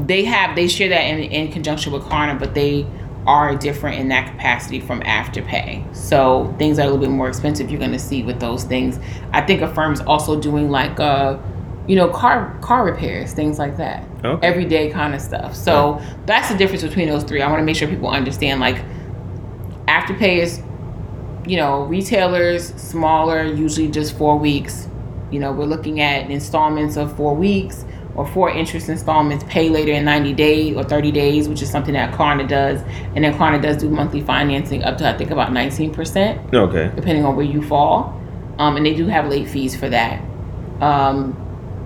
They share that in conjunction with Klarna, but they are different in that capacity from Afterpay. So things are a little bit more expensive you're going to see with those things. I think Affirm's also doing like, car repairs, things like that. Okay. Everyday kind of stuff. So that's the difference between those three. I want to make sure people understand, like, Afterpay is, you know, retailers, smaller, usually just 4 weeks. You know, we're looking at installments of 4 weeks or 4 interest installments, pay later in 90 days or 30 days, which is something that Klarna does. And then Klarna does do monthly financing up to, I think, about 19%. Okay. Depending on where you fall. And they do have late fees for that.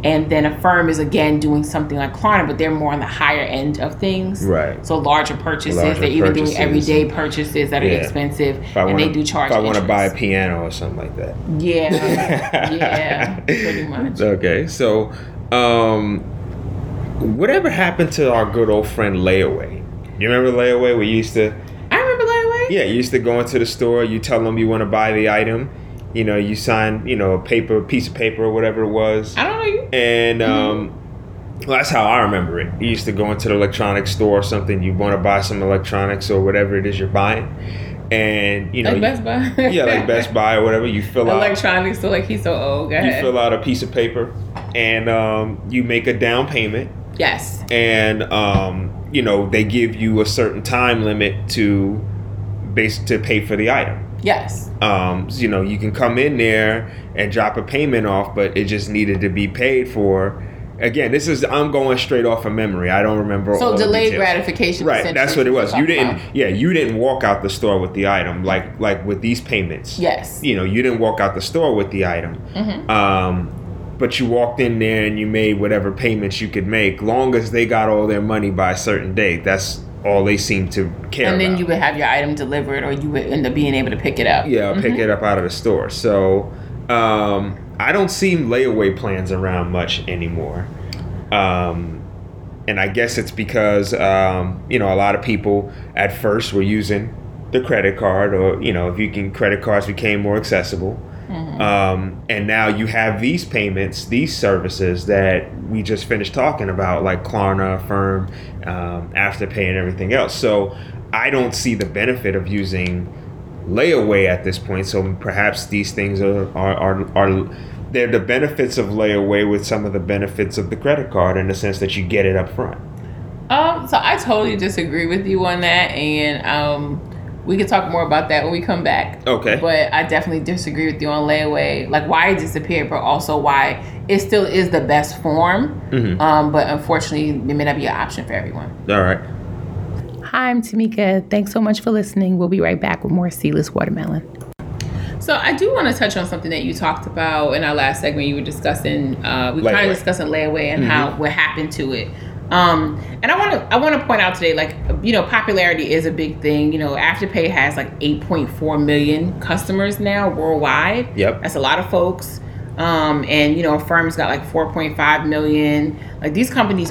And then Affirm is again doing something like Klarna, but they're more on the higher end of things. Right. So larger purchases. They're either doing everyday purchases that are expensive, and they do charge. If I want to buy a piano or something like that. Yeah. Yeah. Pretty much. Okay. So, whatever happened to our good old friend Layaway? You remember Layaway? We used to. I remember Layaway. Yeah, you used to go into the store. You tell them you want to buy the item. You know, you sign, you know, a piece of paper or whatever it was. I don't know you. And well, that's how I remember it. You used to go into the electronics store or something. You want to buy some electronics or whatever it is you're buying. And, you know. Like Best Buy? Yeah, like Best Buy or whatever. You fill out. Electronics, so like he's so old. Go ahead. You fill out a piece of paper and you make a down payment. Yes. And, you know, they give you a certain time limit to pay for the item. Yes. So, you know, you can come in there and drop a payment off, but it just needed to be paid for. Again, I'm going straight off of memory. I don't remember. So all delayed gratification. Right. That's what it was. You didn't walk out the store with the item like with these payments. Yes. You know, you didn't walk out the store with the item. Mm-hmm. But you walked in there and you made whatever payments you could make, long as they got all their money by a certain date. That's all they seem to care and then about. You would have your item delivered, or you would end up being able to pick it up. Yeah, pick it up out of the store. So I don't see layaway plans around much anymore. And I guess it's because, you know, a lot of people at first were using the credit card, or, you know, credit cards became more accessible. Mm-hmm. And now you have these payments, these services that we just finished talking about, like Klarna, Affirm, Afterpay, and everything else. So I don't see the benefit of using layaway at this point. So perhaps these things are they're the benefits of layaway with some of the benefits of the credit card, in the sense that you get it up front. So I totally disagree with you on that, and we can talk more about that when we come back. Okay. But I definitely disagree with you on layaway, like why it disappeared, but also why it still is the best form. Mm-hmm. But unfortunately, it may not be an option for everyone. All right. Hi, I'm Tamika. Thanks so much for listening. We'll be right back with more Seedless Watermelon. So I do want to touch on something that you talked about in our last segment. You were discussing, we were kind of discussing layaway and how what happened to it. And I want to point out today, like, you know, popularity is a big thing. You know, Afterpay has like 8.4 million customers now worldwide. Yep. That's a lot of folks. And, you know, Affirm's got like 4.5 million. Like, these companies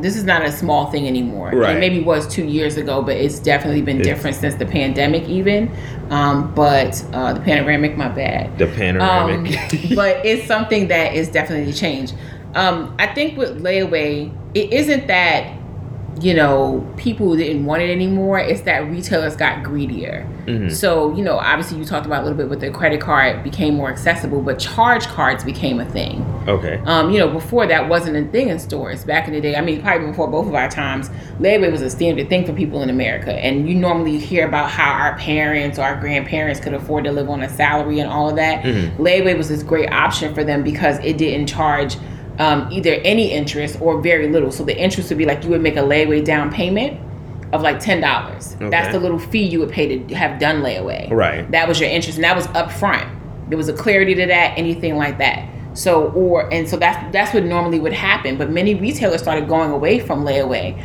this is not a small thing anymore. Right. It maybe was 2 years ago, but it's definitely been different since the pandemic even. The panoramic. But it's something that is definitely changed. I think with layaway, it isn't that, you know, people didn't want it anymore. It's that retailers got greedier. Mm-hmm. So, you know, obviously you talked about a little bit with the credit card became more accessible, but charge cards became a thing. Okay. You know, before that wasn't a thing in stores. Back in the day, I mean, probably before both of our times, layaway was a standard thing for people in America. And you normally hear about how our parents or our grandparents could afford to live on a salary and all of that. Mm-hmm. Layaway was this great option for them because it didn't charge either any interest or very little. So the interest would be like, you would make a layaway down payment of like $10. Okay. That's the little fee you would pay to have done layaway. Right. That was your interest, and that was upfront. There was a clarity to that, anything like that. So that's what normally would happen. But many retailers started going away from layaway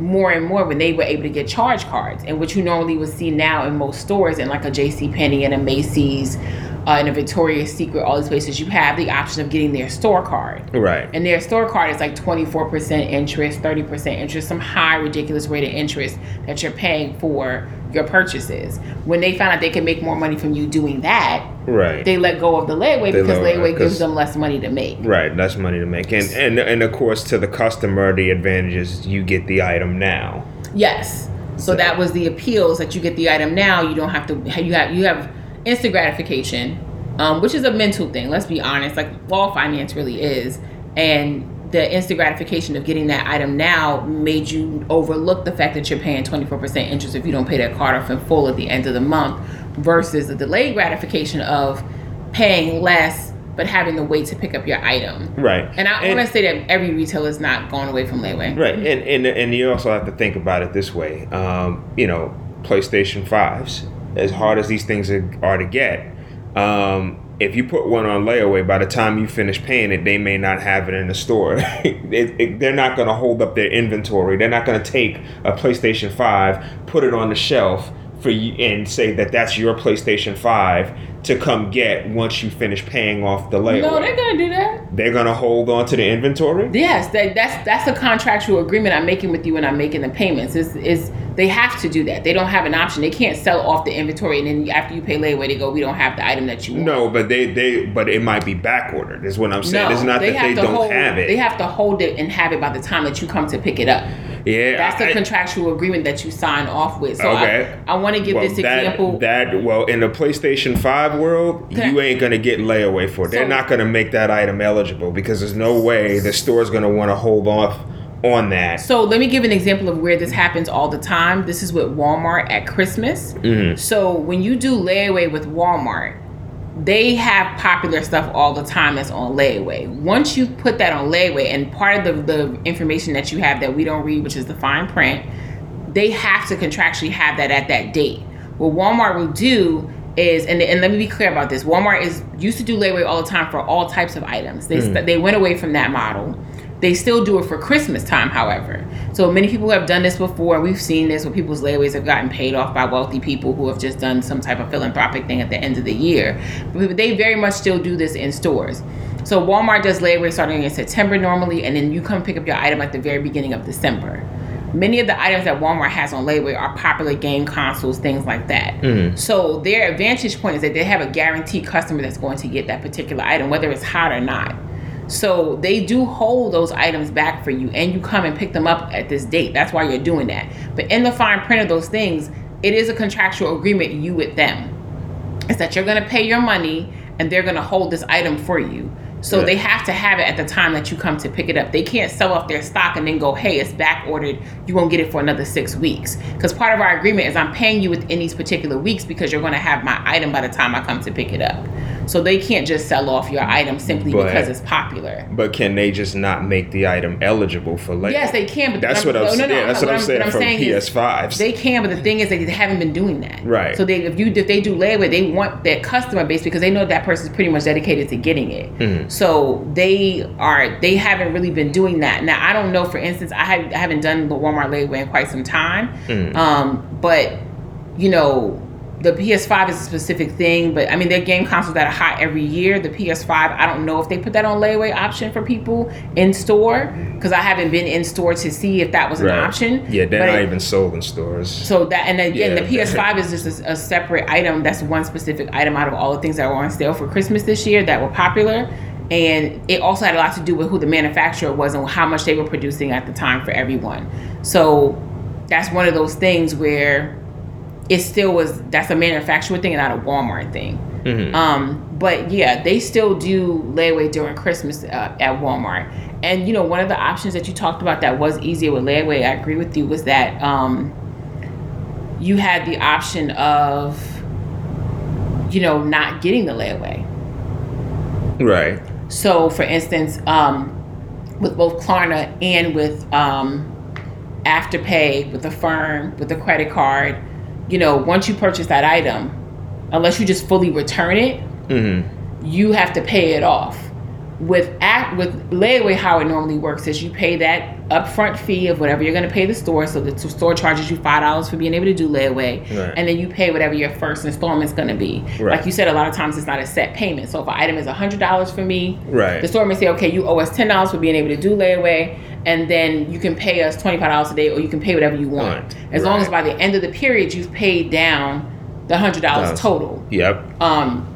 more and more when they were able to get charge cards, and which you normally would see now in most stores, in like a JCPenney and a Macy's. In a Victoria's Secret, all these places, you have the option of getting their store card. Right. And their store card is like 24% interest, 30% interest, some high, ridiculous rate of interest that you're paying for your purchases. When they found out they could make more money from you doing that, right, they let go of the layaway because layaway gives them less money to make. Right, less money to make. And of course, to the customer, the advantage is you get the item now. Yes. So that was the appeals, that you get the item now. You don't have to, you have instant gratification, which is a mental thing. Let's be honest. Like, all finance really is. And the instant gratification of getting that item now made you overlook the fact that you're paying 24% interest if you don't pay that card off in full at the end of the month, versus the delayed gratification of paying less but having to wait to pick up your item. Right. And I want to say that every retailer's not going away from layaway. Right. And you also have to think about it this way. You know, PlayStation 5s. As hard as these things are to get, if you put one on layaway, by the time you finish paying it, they may not have it in the store. They're not going to hold up their inventory. They're not going to take a PlayStation 5, put it on the shelf for you, and say that that's your PlayStation 5 to come get once you finish paying off the layaway. No, they're going to do that. They're going to hold on to the inventory? Yes, that's a contractual agreement I'm making with you when I'm making the payments. They have to do that. They don't have an option. They can't sell off the inventory and then after you pay layaway, they go, we don't have the item that you want. No, but but it might be back ordered is what I'm saying. No, it's not that they don't have it. They have to hold it and have it by the time that you come to pick it up. Yeah, that's the contractual agreement that you sign off with. So okay. I want to give this example. In the PlayStation 5 world, you ain't going to get layaway for it. They're not going to make that item eligible because there's no way the store's going to want to hold off on that. So let me give an example of where this happens all the time. This is with Walmart at Christmas. Mm-hmm. So when you do layaway with Walmart, they have popular stuff all the time that's on layaway. Once you put that on layaway, and part of the information that you have that we don't read, which is the fine print, they have to contractually have that at that date. What Walmart will do is, and let me be clear about this, Walmart used to do layaway all the time for all types of items. They went away from that model. They still do it for Christmas time, however. So many people have done this before. We've seen this where people's layaways have gotten paid off by wealthy people who have just done some type of philanthropic thing at the end of the year. But they very much still do this in stores. So Walmart does layaway starting in September normally, and then you come pick up your item at the very beginning of December. Many of the items that Walmart has on layaway are popular game consoles, things like that. Mm-hmm. So their advantage point is that they have a guaranteed customer that's going to get that particular item, whether it's hot or not. So they do hold those items back for you, and you come and pick them up at this date. That's why you're doing that. But in the fine print of those things, it is a contractual agreement you with them. It's that you're going to pay your money, and they're going to hold this item for you. So They have to have it at the time that you come to pick it up. They can't sell off their stock and then go, hey, it's back ordered. You won't get it for another 6 weeks. Because part of our agreement is I'm paying you within these particular weeks because you're going to have my item by the time I come to pick it up. So they can't just sell off your item simply because it's popular. But can they just not make the item eligible for layaway? Yes, they can. But that's what I'm saying from PS5s. They can, but the thing is that they haven't been doing that. Right. So if they do layaway, they want that customer base because they know that person's pretty much dedicated to getting it. Mm-hmm. So they haven't really been doing that. Now, I don't know, for instance, I haven't done the Walmart layaway in quite some time. Mm. But, you know, the PS5 is a specific thing, but I mean, they're game consoles that are hot every year. The PS5, I don't know if they put that on layaway option for people in store, because I haven't been in store to see if that was an option. Yeah, they're not even sold in stores. So that, and again, the PS5 is just a separate item. That's one specific item out of all the things that were on sale for Christmas this year that were popular. And it also had a lot to do with who the manufacturer was and how much they were producing at the time for everyone. So that's one of those things where it still was, that's a manufacturer thing and not a Walmart thing. Mm-hmm. But yeah, they still do layaway during Christmas at Walmart. And you know, one of the options that you talked about that was easier with layaway, I agree with you, was that you had the option of, you know, not getting the layaway. Right. So for instance, with both Klarna and with Afterpay, with Affirm, with the credit card, you know, once you purchase that item, unless you just fully return it, mm-hmm. you have to pay it off. With layaway, how it normally works is you pay that upfront fee of whatever you're going to pay the store. So the store charges you $5 for being able to do layaway, right. And then you pay whatever your first installment's going to be. Right. Like you said, a lot of times it's not a set payment. So if an item is $100 for me, right. The store may say, okay, you owe us $10 for being able to do layaway, and then you can pay us $25 a day, or you can pay whatever you want, as long as by the end of the period you've paid down the $100 total. Yep.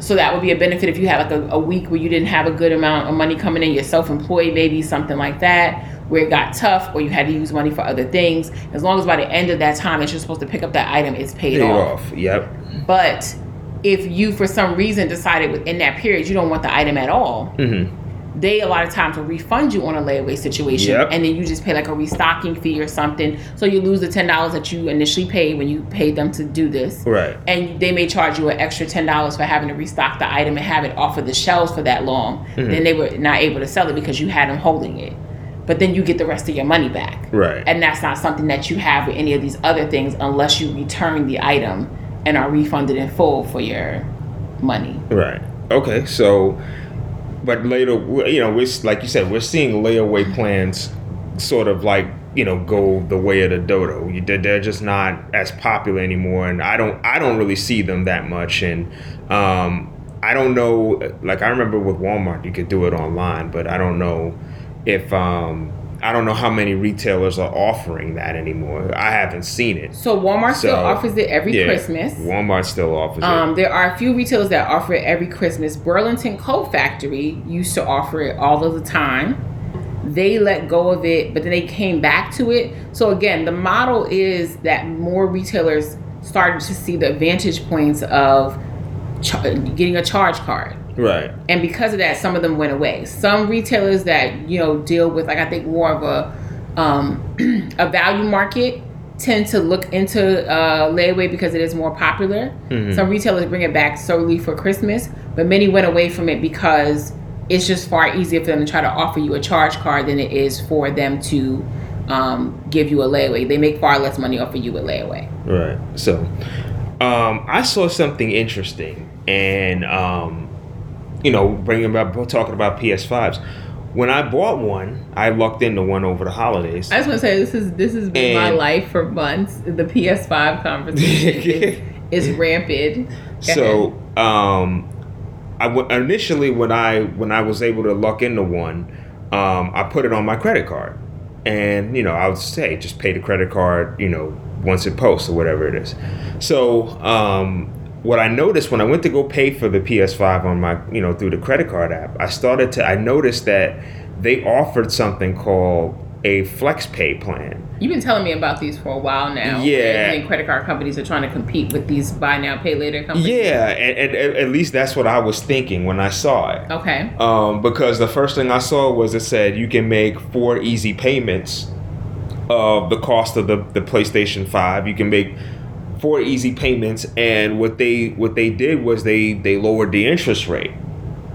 So that would be a benefit if you had like a week where you didn't have a good amount of money coming in. You're self-employed, maybe something like that, where it got tough, or you had to use money for other things. As long as by the end of that time that you're supposed to pick up that item, it's paid off. Yep. But if you, for some reason, decided within that period you don't want the item at all, mm-hmm. they a lot of times will refund you on a layaway situation, yep. and then you just pay like a restocking fee or something. So you lose the $10 that you initially paid when you paid them to do this, right? And they may charge you an extra $10 for having to restock the item and have it off of the shelves for that long. Mm-hmm. Then they were not able to sell it because you had them holding it. But then you get the rest of your money back. Right. And that's not something that you have with any of these other things unless you return the item and are refunded in full for your money. Right. Okay, so, but later, you know, it's like you said, we're seeing layaway plans sort of like, you know, go the way of the dodo. They're just not as popular anymore, and I don't really see them that much. And I don't know, like I remember with Walmart, you could do it online, but I don't know if I don't know how many retailers are offering that anymore. I haven't seen it. So Walmart still offers it every Christmas. Walmart still offers it. There are a few retailers that offer it every Christmas. Burlington Coat Factory used to offer it all of the time. They let go of it, but then they came back to it. So again, the model is that more retailers started to see the advantage points of getting a charge card. Right. And because of that, some of them went away. Some retailers that, you know, deal with, like I think more of a value market tend to look into layaway because it is more popular. Mm-hmm. Some retailers bring it back solely for Christmas, but many went away from it because it's just far easier for them to try to offer you a charge card than it is for them to give you a layaway. They make far less money off of you a layaway. Right. So I saw something interesting, and you know, talking about PS5s. When I bought one, I lucked into one over the holidays. I just want to say this has been my life for months. The PS5 conversation is rampant. So initially when I was able to luck into one, I put it on my credit card, and you know I would say just pay the credit card, you know, once it posts or whatever it is. So what I noticed when I went to go pay for the PS5 on my, you know, through the credit card app, I noticed that they offered something called a flex pay plan. You've been telling me about these for a while now. Yeah. And credit card companies are trying to compete with these buy now, pay later companies. Yeah, and at least that's what I was thinking when I saw it. Okay. Because the first thing I saw was it said you can make 4 easy payments of the cost of the PlayStation 5. You can make 4 easy payments, and what they did was they lowered the interest rate.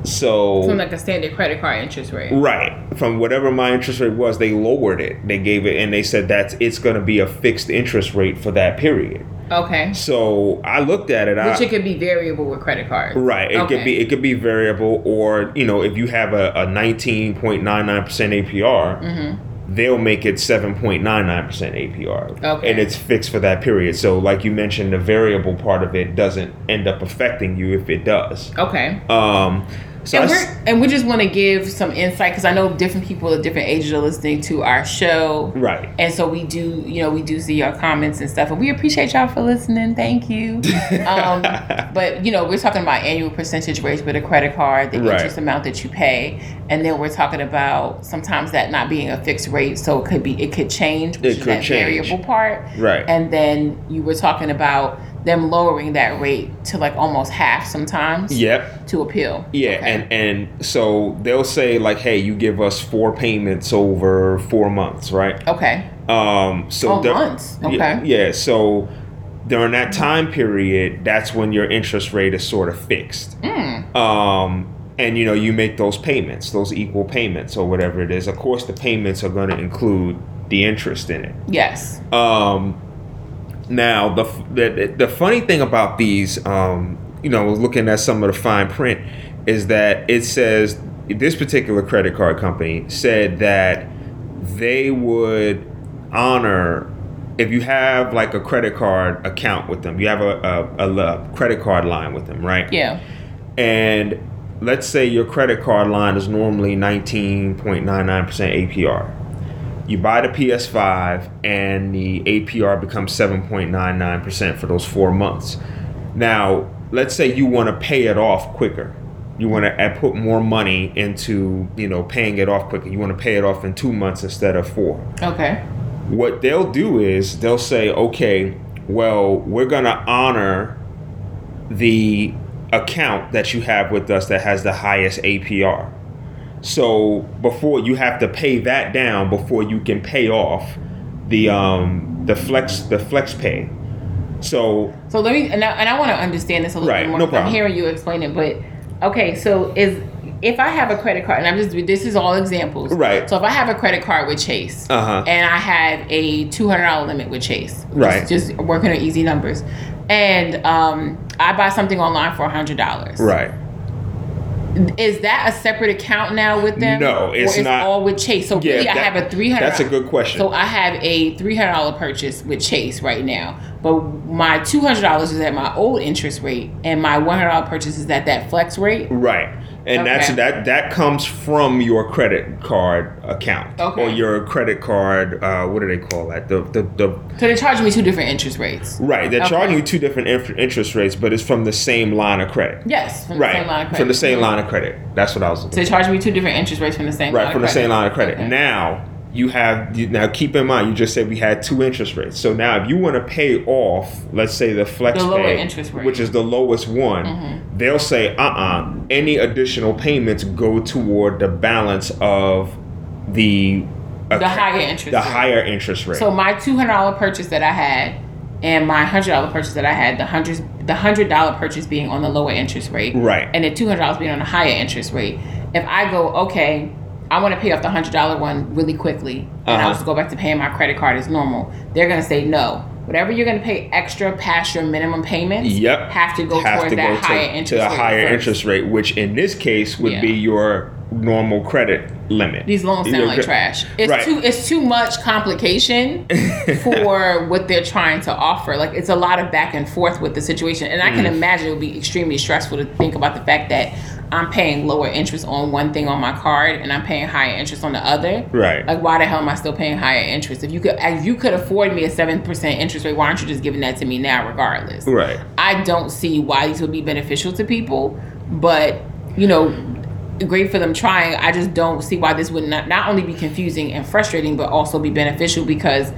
So from like a standard credit card interest rate. Right. From whatever my interest rate was, they lowered it. They gave it, and they said it's going to be a fixed interest rate for that period. Okay. So I looked at it. Which it could be variable with credit cards. Right. It could be variable, or, you know, if you have a 19.99% APR, mm-hmm, they'll make it 7.99% APR. Okay. And it's fixed for that period. So like you mentioned, the variable part of it doesn't end up affecting you if it does. Okay. So we just want to give some insight, because I know different people at different ages are listening to our show. Right. And so we do, you know, see your comments and stuff, and we appreciate y'all for listening. Thank you. But, you know, we're talking about annual percentage rates with a credit card, the interest amount that you pay. And then we're talking about sometimes that not being a fixed rate. So it could change, which is that variable part. Right. And then you were talking about them lowering that rate to like almost half sometimes. Yep. To appeal. Yeah, okay. and so they'll say like, hey, you give us 4 payments over 4 months, right? Okay. So 4 months. Okay. Yeah. So during that time period, that's when your interest rate is sort of fixed. Mm. And you know you make those payments, those equal payments or whatever it is. Of course, the payments are going to include the interest in it. Yes. Now, the funny thing about these, you know, looking at some of the fine print, is that it says this particular credit card company said that they would honor, if you have like a credit card account with them, you have a credit card line with them, right? Yeah. And let's say your credit card line is normally 19.99% APR. You buy the PS5 and the APR becomes 7.99% for those 4 months. Now, let's say you want to pay it off quicker. You want to put more money into, you know, paying it off quicker. You want to pay it off in 2 months instead of 4. Okay. What they'll do is they'll say, okay, well, we're going to honor the account that you have with us that has the highest APR. So before you have to pay that down before you can pay off the flex pay. So let me, and I want to understand this a little bit more. No problem. I'm hearing you explain it, but okay. So if I have a credit card, and this is all examples. Right. So if I have a credit card with Chase, and I have a $200 limit with Chase, right? Just working on easy numbers, and I buy something online for $100, right? Is that a separate account now with them? No, it's not. Or all with Chase? So yeah, really, I have a $300. That's a good question. So I have a $300 purchase with Chase right now, but my $200 is at my old interest rate, and my $100 purchase is at that flex rate. Right, and that comes from your credit card account or your credit card. What do they call that? So they're charging me two different interest rates. Right, they're charging you two different interest rates, but it's from the same line of credit. Yes, from the same line of credit. From the same line of credit. That's what I was. So they charge me two different interest rates from the same. Right, from the same line of credit. Okay. Now keep in mind, you just said we had two interest rates. So now if you want to pay off, let's say the flex pay, which is the lowest one, they'll say any additional payments go toward the balance of the higher interest rate. So my $200 purchase that I had and my $100 purchase that I had, the $100 purchase being on the lower interest rate, right, and the $200 being on the higher interest rate. If I go, okay, I want to pay off the $100 one really quickly, and I'll just go back to paying my credit card as normal, they're going to say no. Whatever you're going to pay extra past your minimum payments, have to go toward that higher interest rate. To a higher interest rate, which in this case would be your normal credit limit. These loans sound like trash. It's too much complication for what they're trying to offer. Like, it's a lot of back and forth with the situation, and I can imagine it would be extremely stressful to think about the fact that I'm paying lower interest on one thing on my card and I'm paying higher interest on the other. Right. Like, why the hell am I still paying higher interest? If you could afford me a 7% interest rate, why aren't you just giving that to me now regardless? Right. I don't see why these would be beneficial to people, but, you know, great for them trying. I just don't see why this would not only be confusing and frustrating, but also be beneficial, because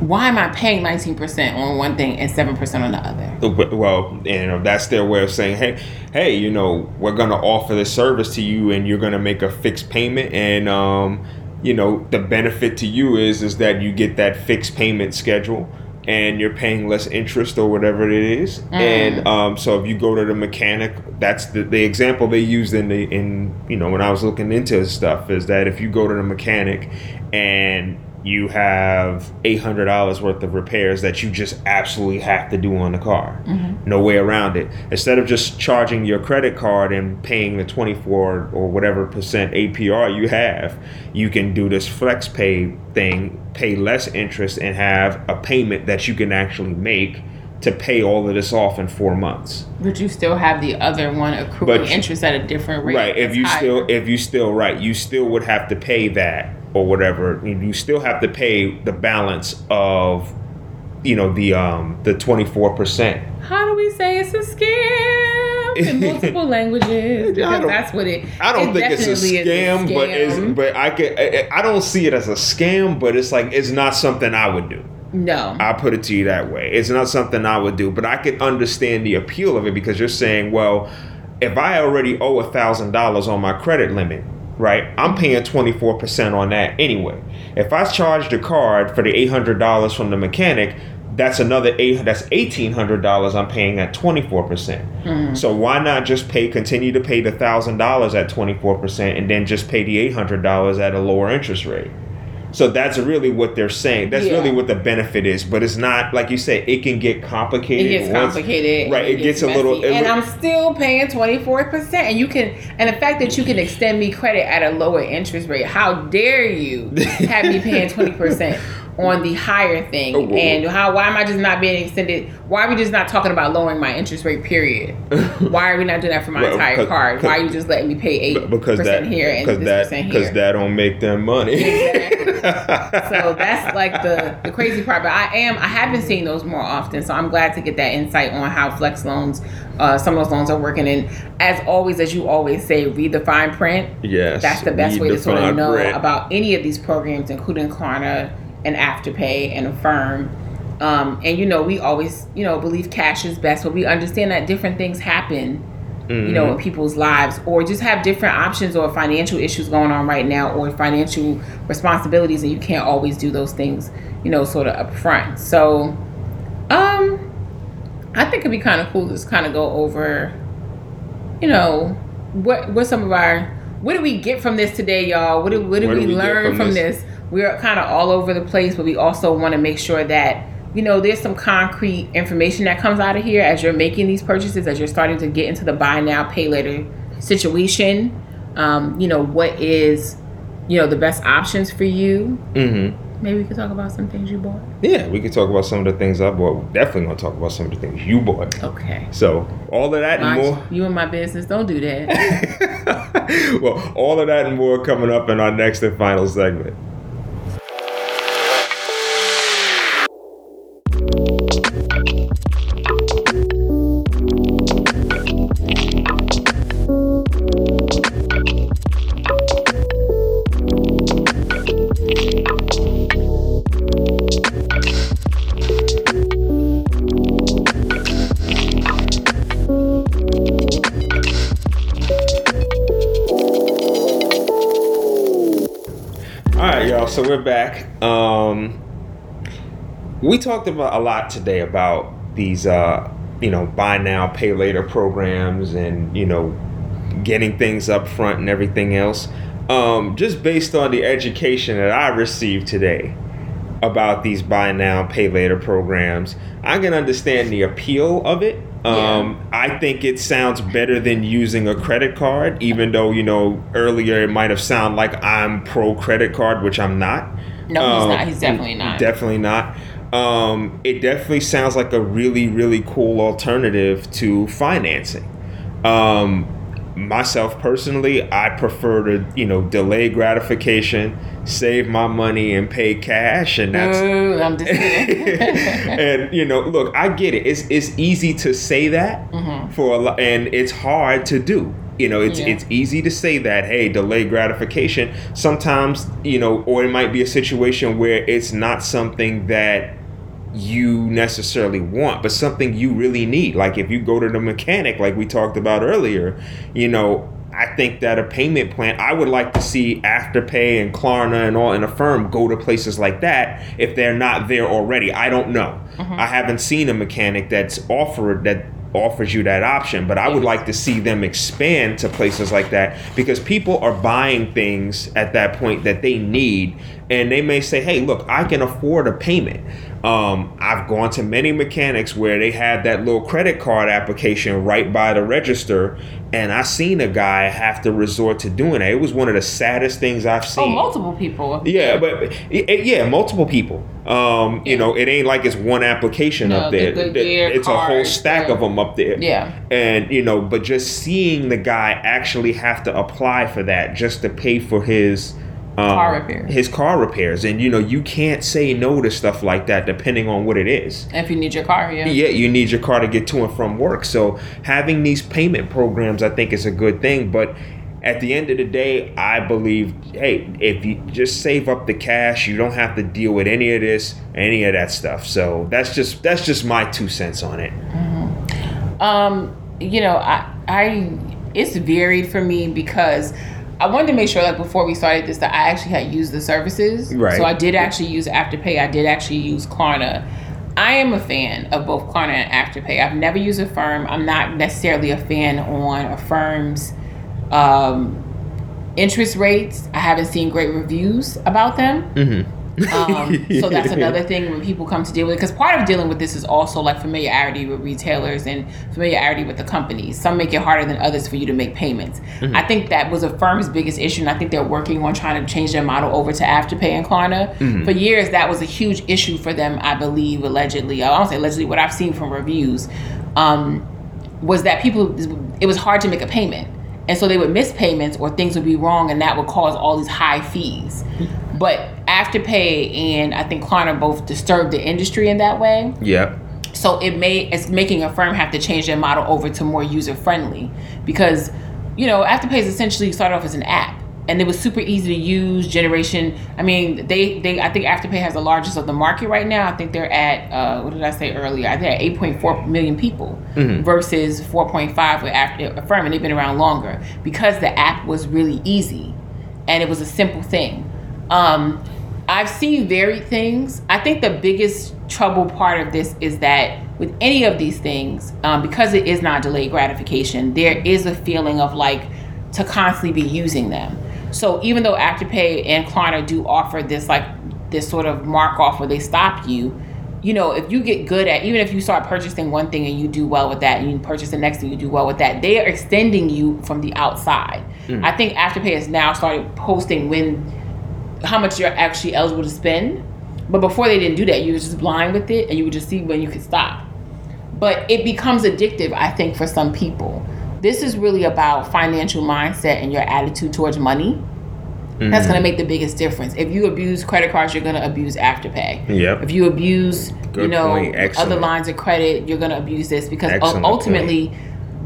why am I paying 19% on one thing and 7% on the other? Well, you know, that's their way of saying, hey, you know, we're going to offer this service to you, and you're going to make a fixed payment, and you know, the benefit to you is that you get that fixed payment schedule, and you're paying less interest or whatever it is. And so if you go to the mechanic, that's the example they used in you know, when I was looking into this stuff, is that if you go to the mechanic and you have $800 worth of repairs that you just absolutely have to do on the car. No way around it. Instead of just charging your credit card and paying the 24 or whatever % APR you have, you can do this flex pay thing, pay less interest, and have a payment that you can actually make to pay all of this off in 4 months. But you still have the other one accruing interest at a different rate. Right. You still would have to pay that. Or whatever, you still have to pay the balance of, you know, the 24%. How do we say it's a scam in multiple languages? Because that's what it. I don't think it's a scam, but I don't see it as a scam. But it's like, it's not something I would do. No, I'll put it to you that way. It's not something I would do, but I can understand the appeal of it, because you're saying, well, if I already owe $1,000 on my credit limit. Right, I'm paying 24% on that anyway. If I charge the card for the $800 from the mechanic, that's that's $1,800 I'm paying at 24%. So why not just continue to pay the $1,000 at 24%, and then just pay the $800 at a lower interest rate? So that's really what they're saying. That's really what the benefit is. But it's not, like you said, it can get complicated. It gets complicated. Right. It gets a little. And I'm still paying 24%. And the fact that you can extend me credit at a lower interest rate, how dare you have me paying 20%? On the higher thing. And why am I just not being extended? Why are we just not talking about lowering my interest rate, period? Why are we not doing that for my entire card? Why are you just letting me pay 8% here and this percent here? Because that don't make them money. Exactly. So that's like the crazy part. But I have been seeing those more often. So I'm glad to get that insight on how flex loans, some of those loans are working. And as always, as you always say, read the fine print. Yes. That's the best way to sort of know about any of these programs, including Klarna and Afterpay and Affirm. And, you know, we always, you know, believe cash is best, but we understand that different things happen, you know, in people's lives, or just have different options, or financial issues going on right now, or financial responsibilities, and you can't always do those things, you know, sort of upfront. So, I think it'd be kind of cool to just kind of go over, you know, what did we get from this today, y'all? What did we learn from this? We're kind of all over the place, but we also want to make sure that you know, there's some concrete information that comes out of here as you're making these purchases, as you're starting to get into the buy now, pay later situation. You know, what is, you know, the best options for you. Mm-hmm. Maybe we could talk about some things you bought. Yeah, we could talk about some of the things I bought. We're definitely going to talk about some of the things you bought. Okay. So, all of that and more. You and my business, don't do that. Well, all of that and more coming up in our next and final segment. So we're back. We talked about a lot today about these, you know, buy now, pay later programs, and you know, getting things up front and everything else. Just based on the education that I received today about these buy now, pay later programs, I can understand the appeal of it. Yeah. I think it sounds better than using a credit card, even though, you know, earlier it might have sounded like I'm pro credit card, which I'm not. No, he's not. He's definitely not. Definitely not. It definitely sounds like a really, really cool alternative to financing. Myself personally, I prefer to, you know, delay gratification, save my money and pay cash, and that's I'm just kidding. And you know, look, I get it. It's easy to say that for a lot, and it's hard to do. You know, it's easy to say that, hey, delay gratification. Sometimes, you know, or it might be a situation where it's not something that you necessarily want, but something you really need. Like if you go to the mechanic, like we talked about earlier, you know, I think that a payment plan, I would like to see Afterpay and Klarna and all and Affirm go to places like that if they're not there already. I don't know. I haven't seen a mechanic that offers you that option, but I would like to see them expand to places like that, because people are buying things at that point that they need, and they may say, hey, look, I can afford a payment. I've gone to many mechanics where they had that little credit card application right by the register, and I seen a guy have to resort to doing that. It was one of the saddest things I've seen. Oh, multiple people. Yeah, but multiple people. You know, it ain't like it's one application up there. It's a whole stack of them up there. Yeah. And, you know, but just seeing the guy actually have to apply for that just to pay for his car repairs. And you know, you can't say no to stuff like that, depending on what it is. If you need your car, you need your car to get to and from work. So having these payment programs, I think, is a good thing. But at the end of the day, I believe, hey, if you just save up the cash, you don't have to deal with any of this, any of that stuff. So that's just my 2 cents on it. Mm-hmm. You know, I it's varied for me, because I wanted to make sure, like, before we started this, that I actually had used the services. Right. So I did actually use Afterpay. I did actually use Klarna. I am a fan of both Klarna and Afterpay. I've never used Affirm. I'm not necessarily a fan on Affirm's interest rates. I haven't seen great reviews about them. Mm-hmm. So that's another thing when people come to deal with it. Because part of dealing with this is also, like, familiarity with retailers and familiarity with the companies. Some make it harder than others for you to make payments. Mm-hmm. I think that was a firm's biggest issue, and I think they're working on trying to change their model over to Afterpay and Klarna. Mm-hmm. For years, that was a huge issue for them, I believe, allegedly. I don't say allegedly, what I've seen from reviews was that it was hard to make a payment. And so they would miss payments, or things would be wrong, and that would cause all these high fees. But Afterpay and I think Klarna both disturbed the industry in that way. Yep. So it's making Affirm have to change their model over to more user-friendly, because, you know, Afterpay is essentially started off as an app, and it was super easy to use. I think Afterpay has the largest of the market right now. I think they're at, what did I say earlier? I think at 8.4 million people versus 4.5 with Affirm, and they've been around longer because the app was really easy and it was a simple thing. I've seen varied things. I think the biggest trouble part of this is that with any of these things, because it is not delayed gratification, there is a feeling of, like, to constantly be using them. So even though Afterpay and Klarna do offer this sort of mark off where they stop you, you know, if you get good at, even if you start purchasing one thing and you do well with that, and you purchase the next thing, you do well with that, they are extending you from the outside. I think Afterpay has now started posting how much you're actually eligible to spend. But before they didn't do that, you were just blind with it and you would just see when you could stop. But it becomes addictive, I think, for some people. This is really about financial mindset and your attitude towards money. That's going to make the biggest difference. If you abuse credit cards, you're going to abuse Afterpay. Yep. If you abuse, other lines of credit, you're going to abuse this because ultimately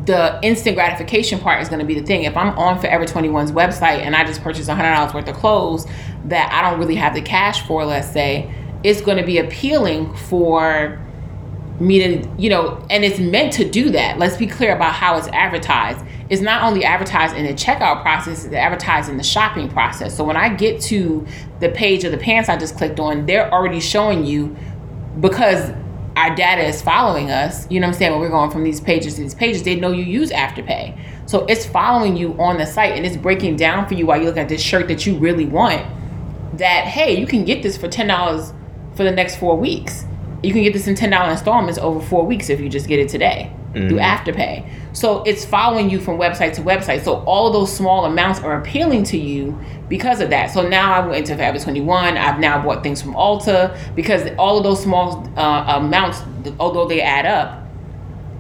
the instant gratification part is going to be the thing. If I'm on Forever 21's website and I just purchased $100 worth of clothes that I don't really have the cash for, let's say, it's going to be appealing for me to, and it's meant to do that. Let's be clear about how it's advertised. It's not only advertised in the checkout process, it's advertised in the shopping process. So when I get to the page of the pants I just clicked on, they're already showing you, because our data is following us, you know what I'm saying? When we're going from these pages to these pages, they know you use Afterpay. So it's following you on the site and it's breaking down for you while you're looking at this shirt that you really want, that, hey, you can get this for $10 for the next 4 weeks. You can get this in $10 installments over 4 weeks if you just get it today through Afterpay. So it's following you from website to website. So all of those small amounts are appealing to you because of that. So now I went into Forever 21. I've now bought things from Ulta because all of those small amounts, although they add up,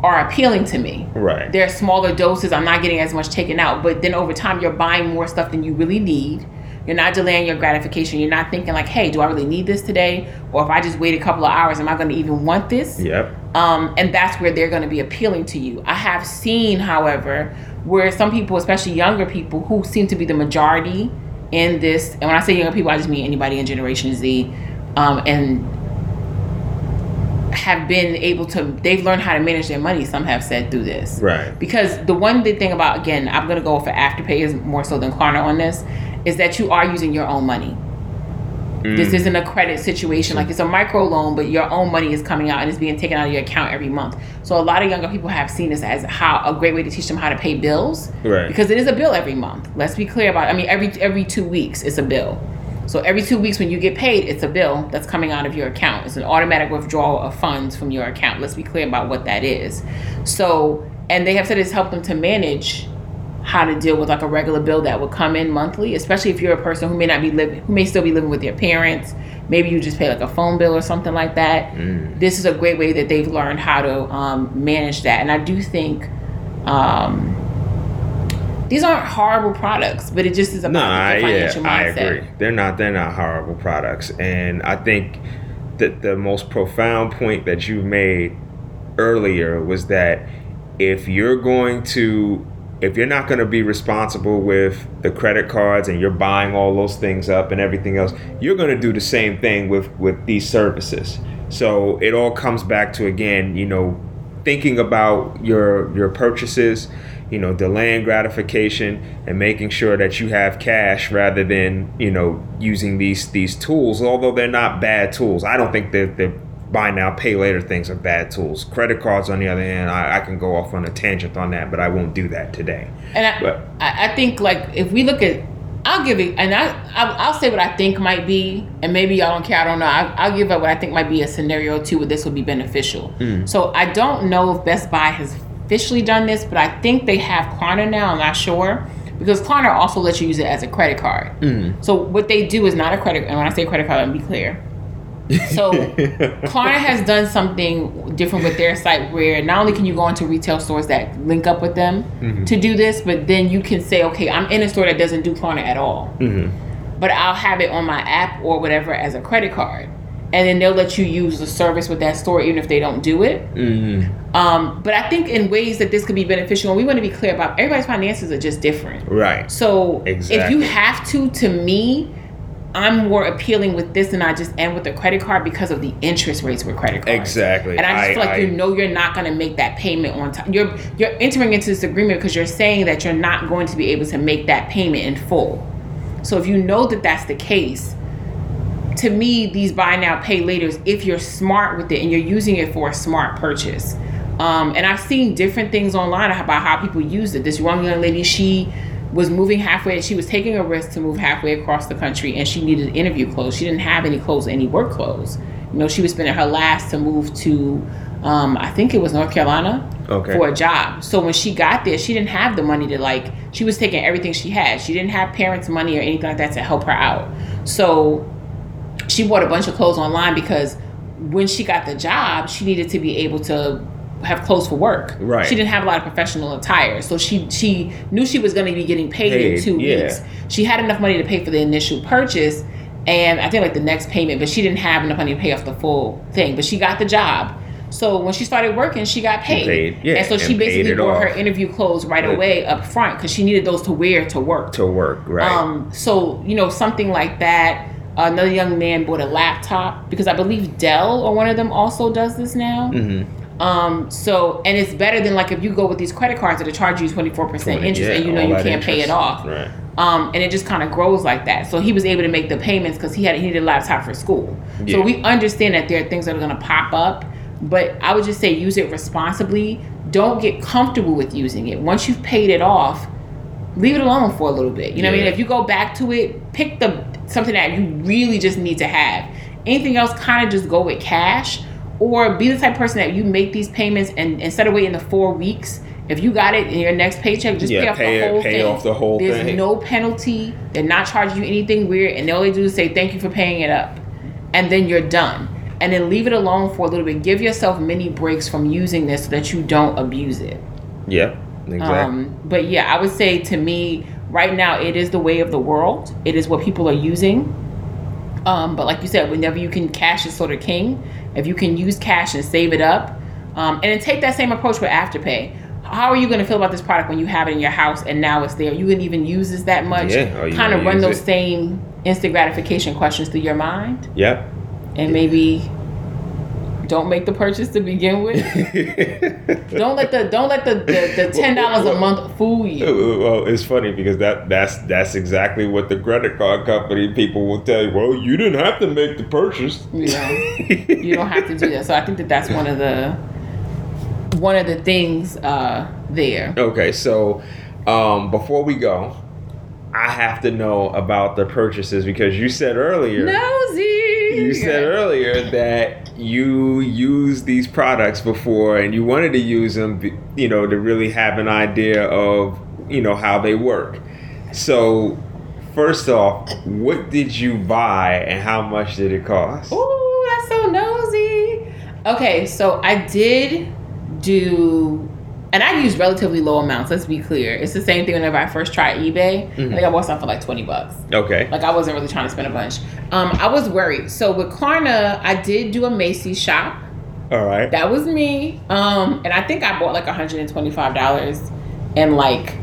are appealing to me. Right. They're smaller doses. I'm not getting as much taken out. But then over time, you're buying more stuff than you really need. You're not delaying your gratification. You're not thinking like, hey, do I really need this today? Or if I just wait a couple of hours, am I going to even want this? Yep. And that's where they're going to be appealing to you. I have seen, however, where some people, especially younger people, who seem to be the majority in this, and when I say younger people, I just mean anybody in Generation Z, and have been able to, they've learned how to manage their money, some have said, through this. Right. Because the one big thing about, again, I'm going to go for Afterpay is more so than Klarna on this, is that you are using your own money. This isn't a credit situation. Like, it's a micro loan, but your own money is coming out and it's being taken out of your account every month. So a lot of younger people have seen this as a great way to teach them how to pay bills. Right. Because it is a bill every month. Let's be clear about it. I mean, every 2 weeks it's a bill. So every 2 weeks when you get paid, it's a bill that's coming out of your account. It's an automatic withdrawal of funds from your account. Let's be clear about what that is. So, and they have said it's helped them to manage how to deal with like a regular bill that would come in monthly, especially if you're a person who may not be living, who may still be living with their parents. Maybe you just pay like a phone bill or something like that. This is a great way that they've learned how to manage that. And I do think these aren't horrible products, but it just is about the financial mindset. I agree. They're not horrible products. And I think that the most profound point that you made earlier was that if you're not going to be responsible with the credit cards and you're buying all those things up and everything else, you're going to do the same thing with these services. So it all comes back to, again, thinking about your purchases, delaying gratification and making sure that you have cash rather than, using these tools, although they're not bad tools. I don't think that they're buy now, pay later things are bad tools. Credit cards, on the other hand, I can go off on a tangent on that, but I won't do that today. And I think, like, if we look at, I'll give it, and I'll say what I think might be, and maybe y'all don't care, I don't know. I'll give up what I think might be a scenario too where this would be beneficial. So I don't know if Best Buy has officially done this, but I think they have Klarna now, I'm not sure. Because Klarna also lets you use it as a credit card. So what they do is not a credit, and when I say credit card, let me be clear. So Klarna has done something different with their site where not only can you go into retail stores that link up with them to do this, but then you can say, okay, I'm in a store that doesn't do Klarna at all, but I'll have it on my app or whatever as a credit card. And then they'll let you use the service with that store even if they don't do it. But I think in ways that this could be beneficial, and we want to be clear about, everybody's finances are just different. Right. So if you have to me, I'm more appealing with this than I just am with a credit card because of the interest rates with credit cards. Exactly. And I just feel like you're not going to make that payment on time. You're entering into this agreement because you're saying that you're not going to be able to make that payment in full. So if you know that that's the case, to me, these buy now, pay laters, if you're smart with it and you're using it for a smart purchase. And I've seen different things online about how people use it. This one young lady, she was moving halfway. She was taking a risk to move halfway across the country, and she needed interview clothes. She didn't have any clothes, any work clothes. You know, she was spending her last to move to, I think it was North Carolina, okay, for a job. So when she got there, she didn't have the money to, like, she was taking everything she had. She didn't have parents' money or anything like that to help her out. So she bought a bunch of clothes online because when she got the job, she needed to be able to have clothes for work. Right. She didn't have a lot of professional attire. So she knew she was going to be getting paid in 2 weeks. She had enough money to pay for the initial purchase and I think like the next payment, but she didn't have enough money to pay off the full thing. But she got the job. So when she started working, she got paid. Yeah, and so she basically bought her interview clothes right away up front because she needed those to wear to work. To work, right. So, you know, something like that. Another young man bought a laptop because I believe Dell or one of them also does this now. Mm-hmm. So, and it's better than like if you go with these credit cards that'll charge you 24% interest and you know you can't pay it off. Right. And it just kind of grows like that. So he was able to make the payments because he needed a laptop for school. Yeah. So we understand that there are things that are going to pop up, but I would just say use it responsibly. Don't get comfortable with using it. Once you've paid it off, leave it alone for a little bit. You know what I mean? If you go back to it, pick something that you really just need to have. Anything else, kind of just go with cash, or be the type of person that you make these payments and instead of waiting the 4 weeks, if you got it in your next paycheck, just pay off the whole thing. There's no penalty. They're not charging you anything weird, and all they do is say thank you for paying it up, and then you're done. And then leave it alone for a little bit. Give yourself many breaks from using this so that you don't abuse it. Yeah, exactly. But yeah, I would say to me, right now, it is the way of the world. It is what people are using. But like you said, whenever you can, cash is sort of king. If you can use cash and save it up, and then take that same approach with Afterpay. How are you going to feel about this product when you have it in your house and now it's there? You wouldn't even use this that much. Yeah, kind of run those same instant gratification questions through your mind. Yep. And maybe don't make the purchase to begin with. don't let the $10 a month fool you. Well, it's funny because that's exactly what the credit card company people will tell you. Well, you didn't have to make the purchase. You know, you don't have to do that. So I think that's one of the things there. Okay, so before we go, I have to know about the purchases because you said earlier. You said earlier that you used these products before and you wanted to use them, you know, to really have an idea of, you know, how they work. So, first off, what did you buy and how much did it cost? Ooh, that's so nosy. Okay, so I did do, and I used relatively low amounts, let's be clear. It's the same thing whenever I first tried eBay. Mm-hmm. I think I bought something for like $20. Okay. Like I wasn't really trying to spend a bunch. I was worried. So with Klarna, I did do a Macy's shop. All right. That was me. And I think I bought like $125 in like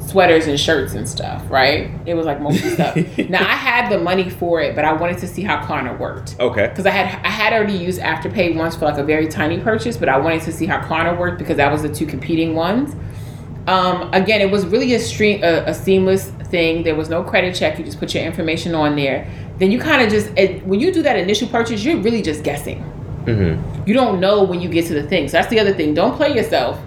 sweaters and shirts and stuff, right? It was like mostly stuff. Now I had the money for it, but I wanted to see how Klarna worked. Okay. Because I had already used Afterpay once for like a very tiny purchase, but I wanted to see how Klarna worked because that was the two competing ones. Again, it was really a seamless thing. There was no credit check. You just put your information on there. Then you kind of just, when you do that initial purchase, you're really just guessing. Mm-hmm. You don't know when you get to the thing. So that's the other thing. Don't play yourself.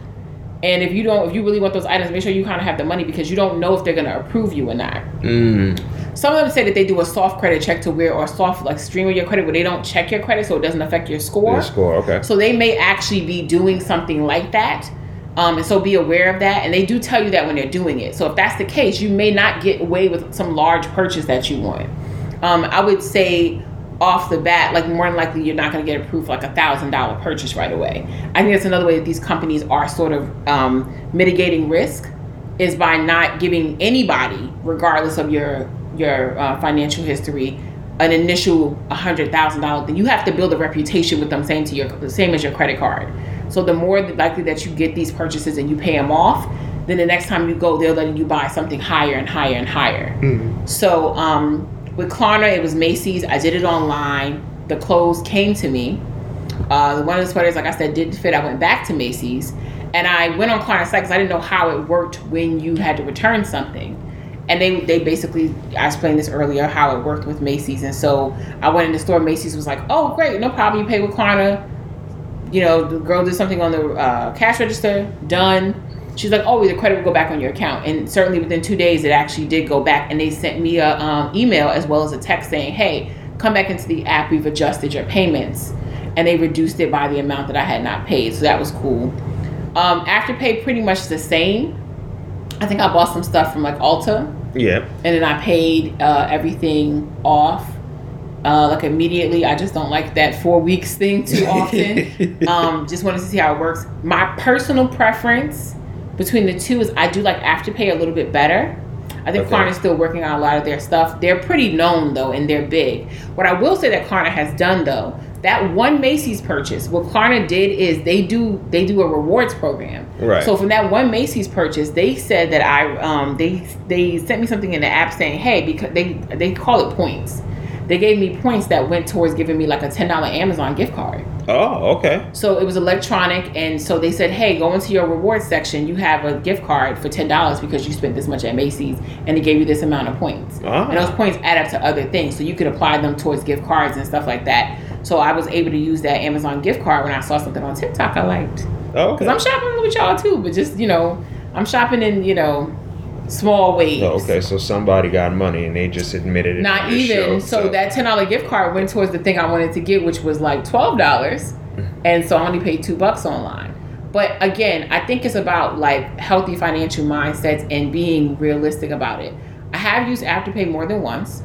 And if you really want those items, make sure you kind of have the money because you don't know if they're going to approve you or not. Mm. Some of them say that they do a soft credit check to where, or a soft like stream of your credit where they don't check your credit so it doesn't affect your score. Your score, okay. So they may actually be doing something like that. And so be aware of that. And they do tell you that when they're doing it. So if that's the case, you may not get away with some large purchase that you want. I would say off the bat, like more than likely you're not going to get approved for like $1,000 purchase right away. I think that's another way that these companies are sort of mitigating risk is by not giving anybody, regardless of your financial history, an initial $100,000 thing. You have to build a reputation with them, same as your credit card. So the more likely that you get these purchases and you pay them off, then the next time you go, they're letting you buy something higher and higher and higher. Mm-hmm. So with Klarna, it was Macy's. I did it online. The clothes came to me. One of the sweaters, like I said, didn't fit. I went back to Macy's. And I went on Klarna's site because I didn't know how it worked when you had to return something. And they basically, I explained this earlier, how it worked with Macy's. And so I went in the store. Macy's was like, oh, great. No problem. You pay with Klarna. You know, the girl did something on the cash register. Done. She's like, oh, the credit will go back on your account. And certainly within 2 days, it actually did go back. And they sent me an email as well as a text saying, hey, come back into the app, we've adjusted your payments, and they reduced it by the amount that I had not paid. So that was cool. Afterpay pretty much the same. I think I bought some stuff from like Ulta. Yeah. And then I paid everything off like immediately. I just don't like that 4 weeks thing too often. Just wanted to see how it works. My personal preference between the two is I do like Afterpay a little bit better. I think Klarna's still working on a lot of their stuff. They're pretty known though, and they're big. What I will say that Klarna has done though, that one Macy's purchase, what Klarna did is they do a rewards program. Right. So from that one Macy's purchase, they said that I they sent me something in the app saying, hey, because they call it points. They gave me points that went towards giving me like a $10 Amazon gift card. Oh, okay. So it was electronic, and so they said, hey, go into your rewards section. You have a gift card for $10 because you spent this much at Macy's, and it gave you this amount of points. Oh. And those points add up to other things, so you could apply them towards gift cards and stuff like that. So I was able to use that Amazon gift card when I saw something on TikTok I liked. Oh, okay. Because I'm shopping with y'all too, but just, you know, I'm shopping in, you know, small ways. Oh, okay, so somebody got money and they just admitted it. Not even. Show, so that $10 gift card went towards the thing I wanted to get, which was like $12. And so I only paid $2 online. But again, I think it's about like healthy financial mindsets and being realistic about it. I have used Afterpay more than once,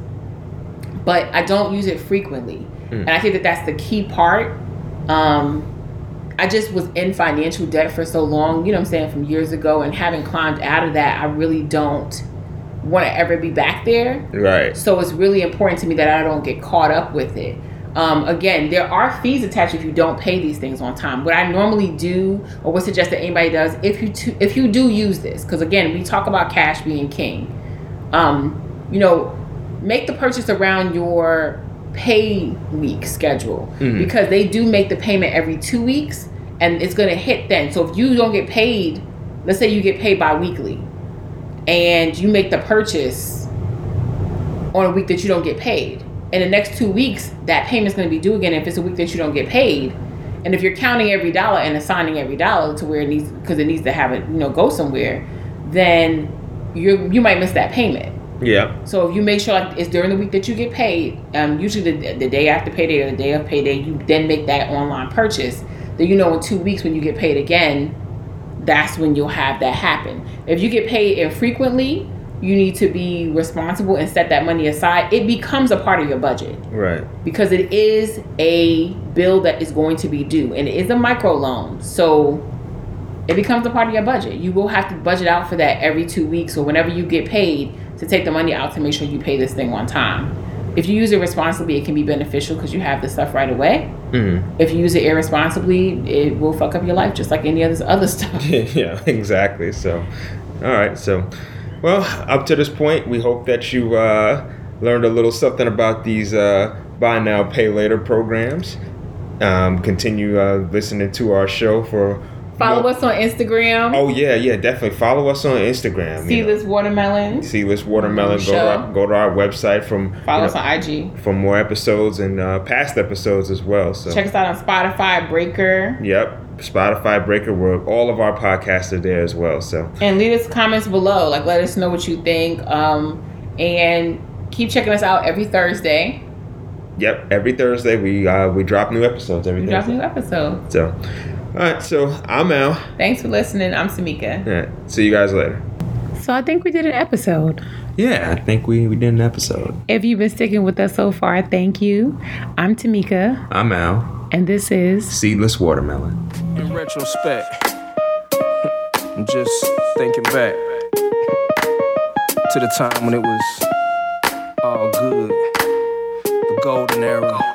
but I don't use it frequently. And I think that that's the key part. I just was in financial debt for so long, you know what I'm saying, from years ago, and having climbed out of that, I really don't want to ever be back there. Right. So it's really important to me that I don't get caught up with it. Again, there are fees attached if you don't pay these things on time. What I normally do, or would suggest that anybody does, if you do use this, because again, we talk about cash being king. You know, make the purchase around your pay week schedule, because they do make the payment every 2 weeks, and it's going to hit then. So if you don't get paid, let's say you get paid bi-weekly and you make the purchase on a week that you don't get paid, in the next 2 weeks that payment's going to be due again if it's a week that you don't get paid. And if you're counting every dollar and assigning every dollar to where it needs, because it needs to have it, you know, go somewhere, then you might miss that payment. Yeah. So if you make sure like it's during the week that you get paid, usually the day after payday or the day of payday, you then make that online purchase. Then you know in 2 weeks when you get paid again, that's when you'll have that happen. If you get paid infrequently, you need to be responsible and set that money aside. It becomes a part of your budget. Right. Because it is a bill that is going to be due, and it is a microloan. So it becomes a part of your budget. You will have to budget out for that every 2 weeks or whenever you get paid, to take the money out to make sure you pay this thing on time. If you use it responsibly, it can be beneficial because you have the stuff right away. Mm-hmm. If you use it irresponsibly, it will fuck up your life just like any other stuff. Yeah, exactly. So, all right. So, well, up to this point, we hope that you learned a little something about these buy now, pay later programs. Continue listening to our show for... Follow us on Instagram. Oh, yeah, definitely. Follow us on Instagram. Seedless Watermelon. Seedless Watermelon. Go to our website. Follow us on IG. For more episodes and past episodes as well. So check us out on Spotify, Breaker. Yep. Spotify, Breaker, where all of our podcasts are there as well. So. And leave us comments below. Like, let us know what you think. And keep checking us out every Thursday. Yep. Every Thursday, we drop new episodes. So... All right, so I'm Al. Thanks for listening. I'm Samika. All right, see you guys later. So I think we did an episode. Yeah, I think we did an episode. If you've been sticking with us so far, thank you. I'm Tamika. I'm Al. And this is... Seedless Watermelon. In retrospect, I'm just thinking back to the time when it was all good, the golden era.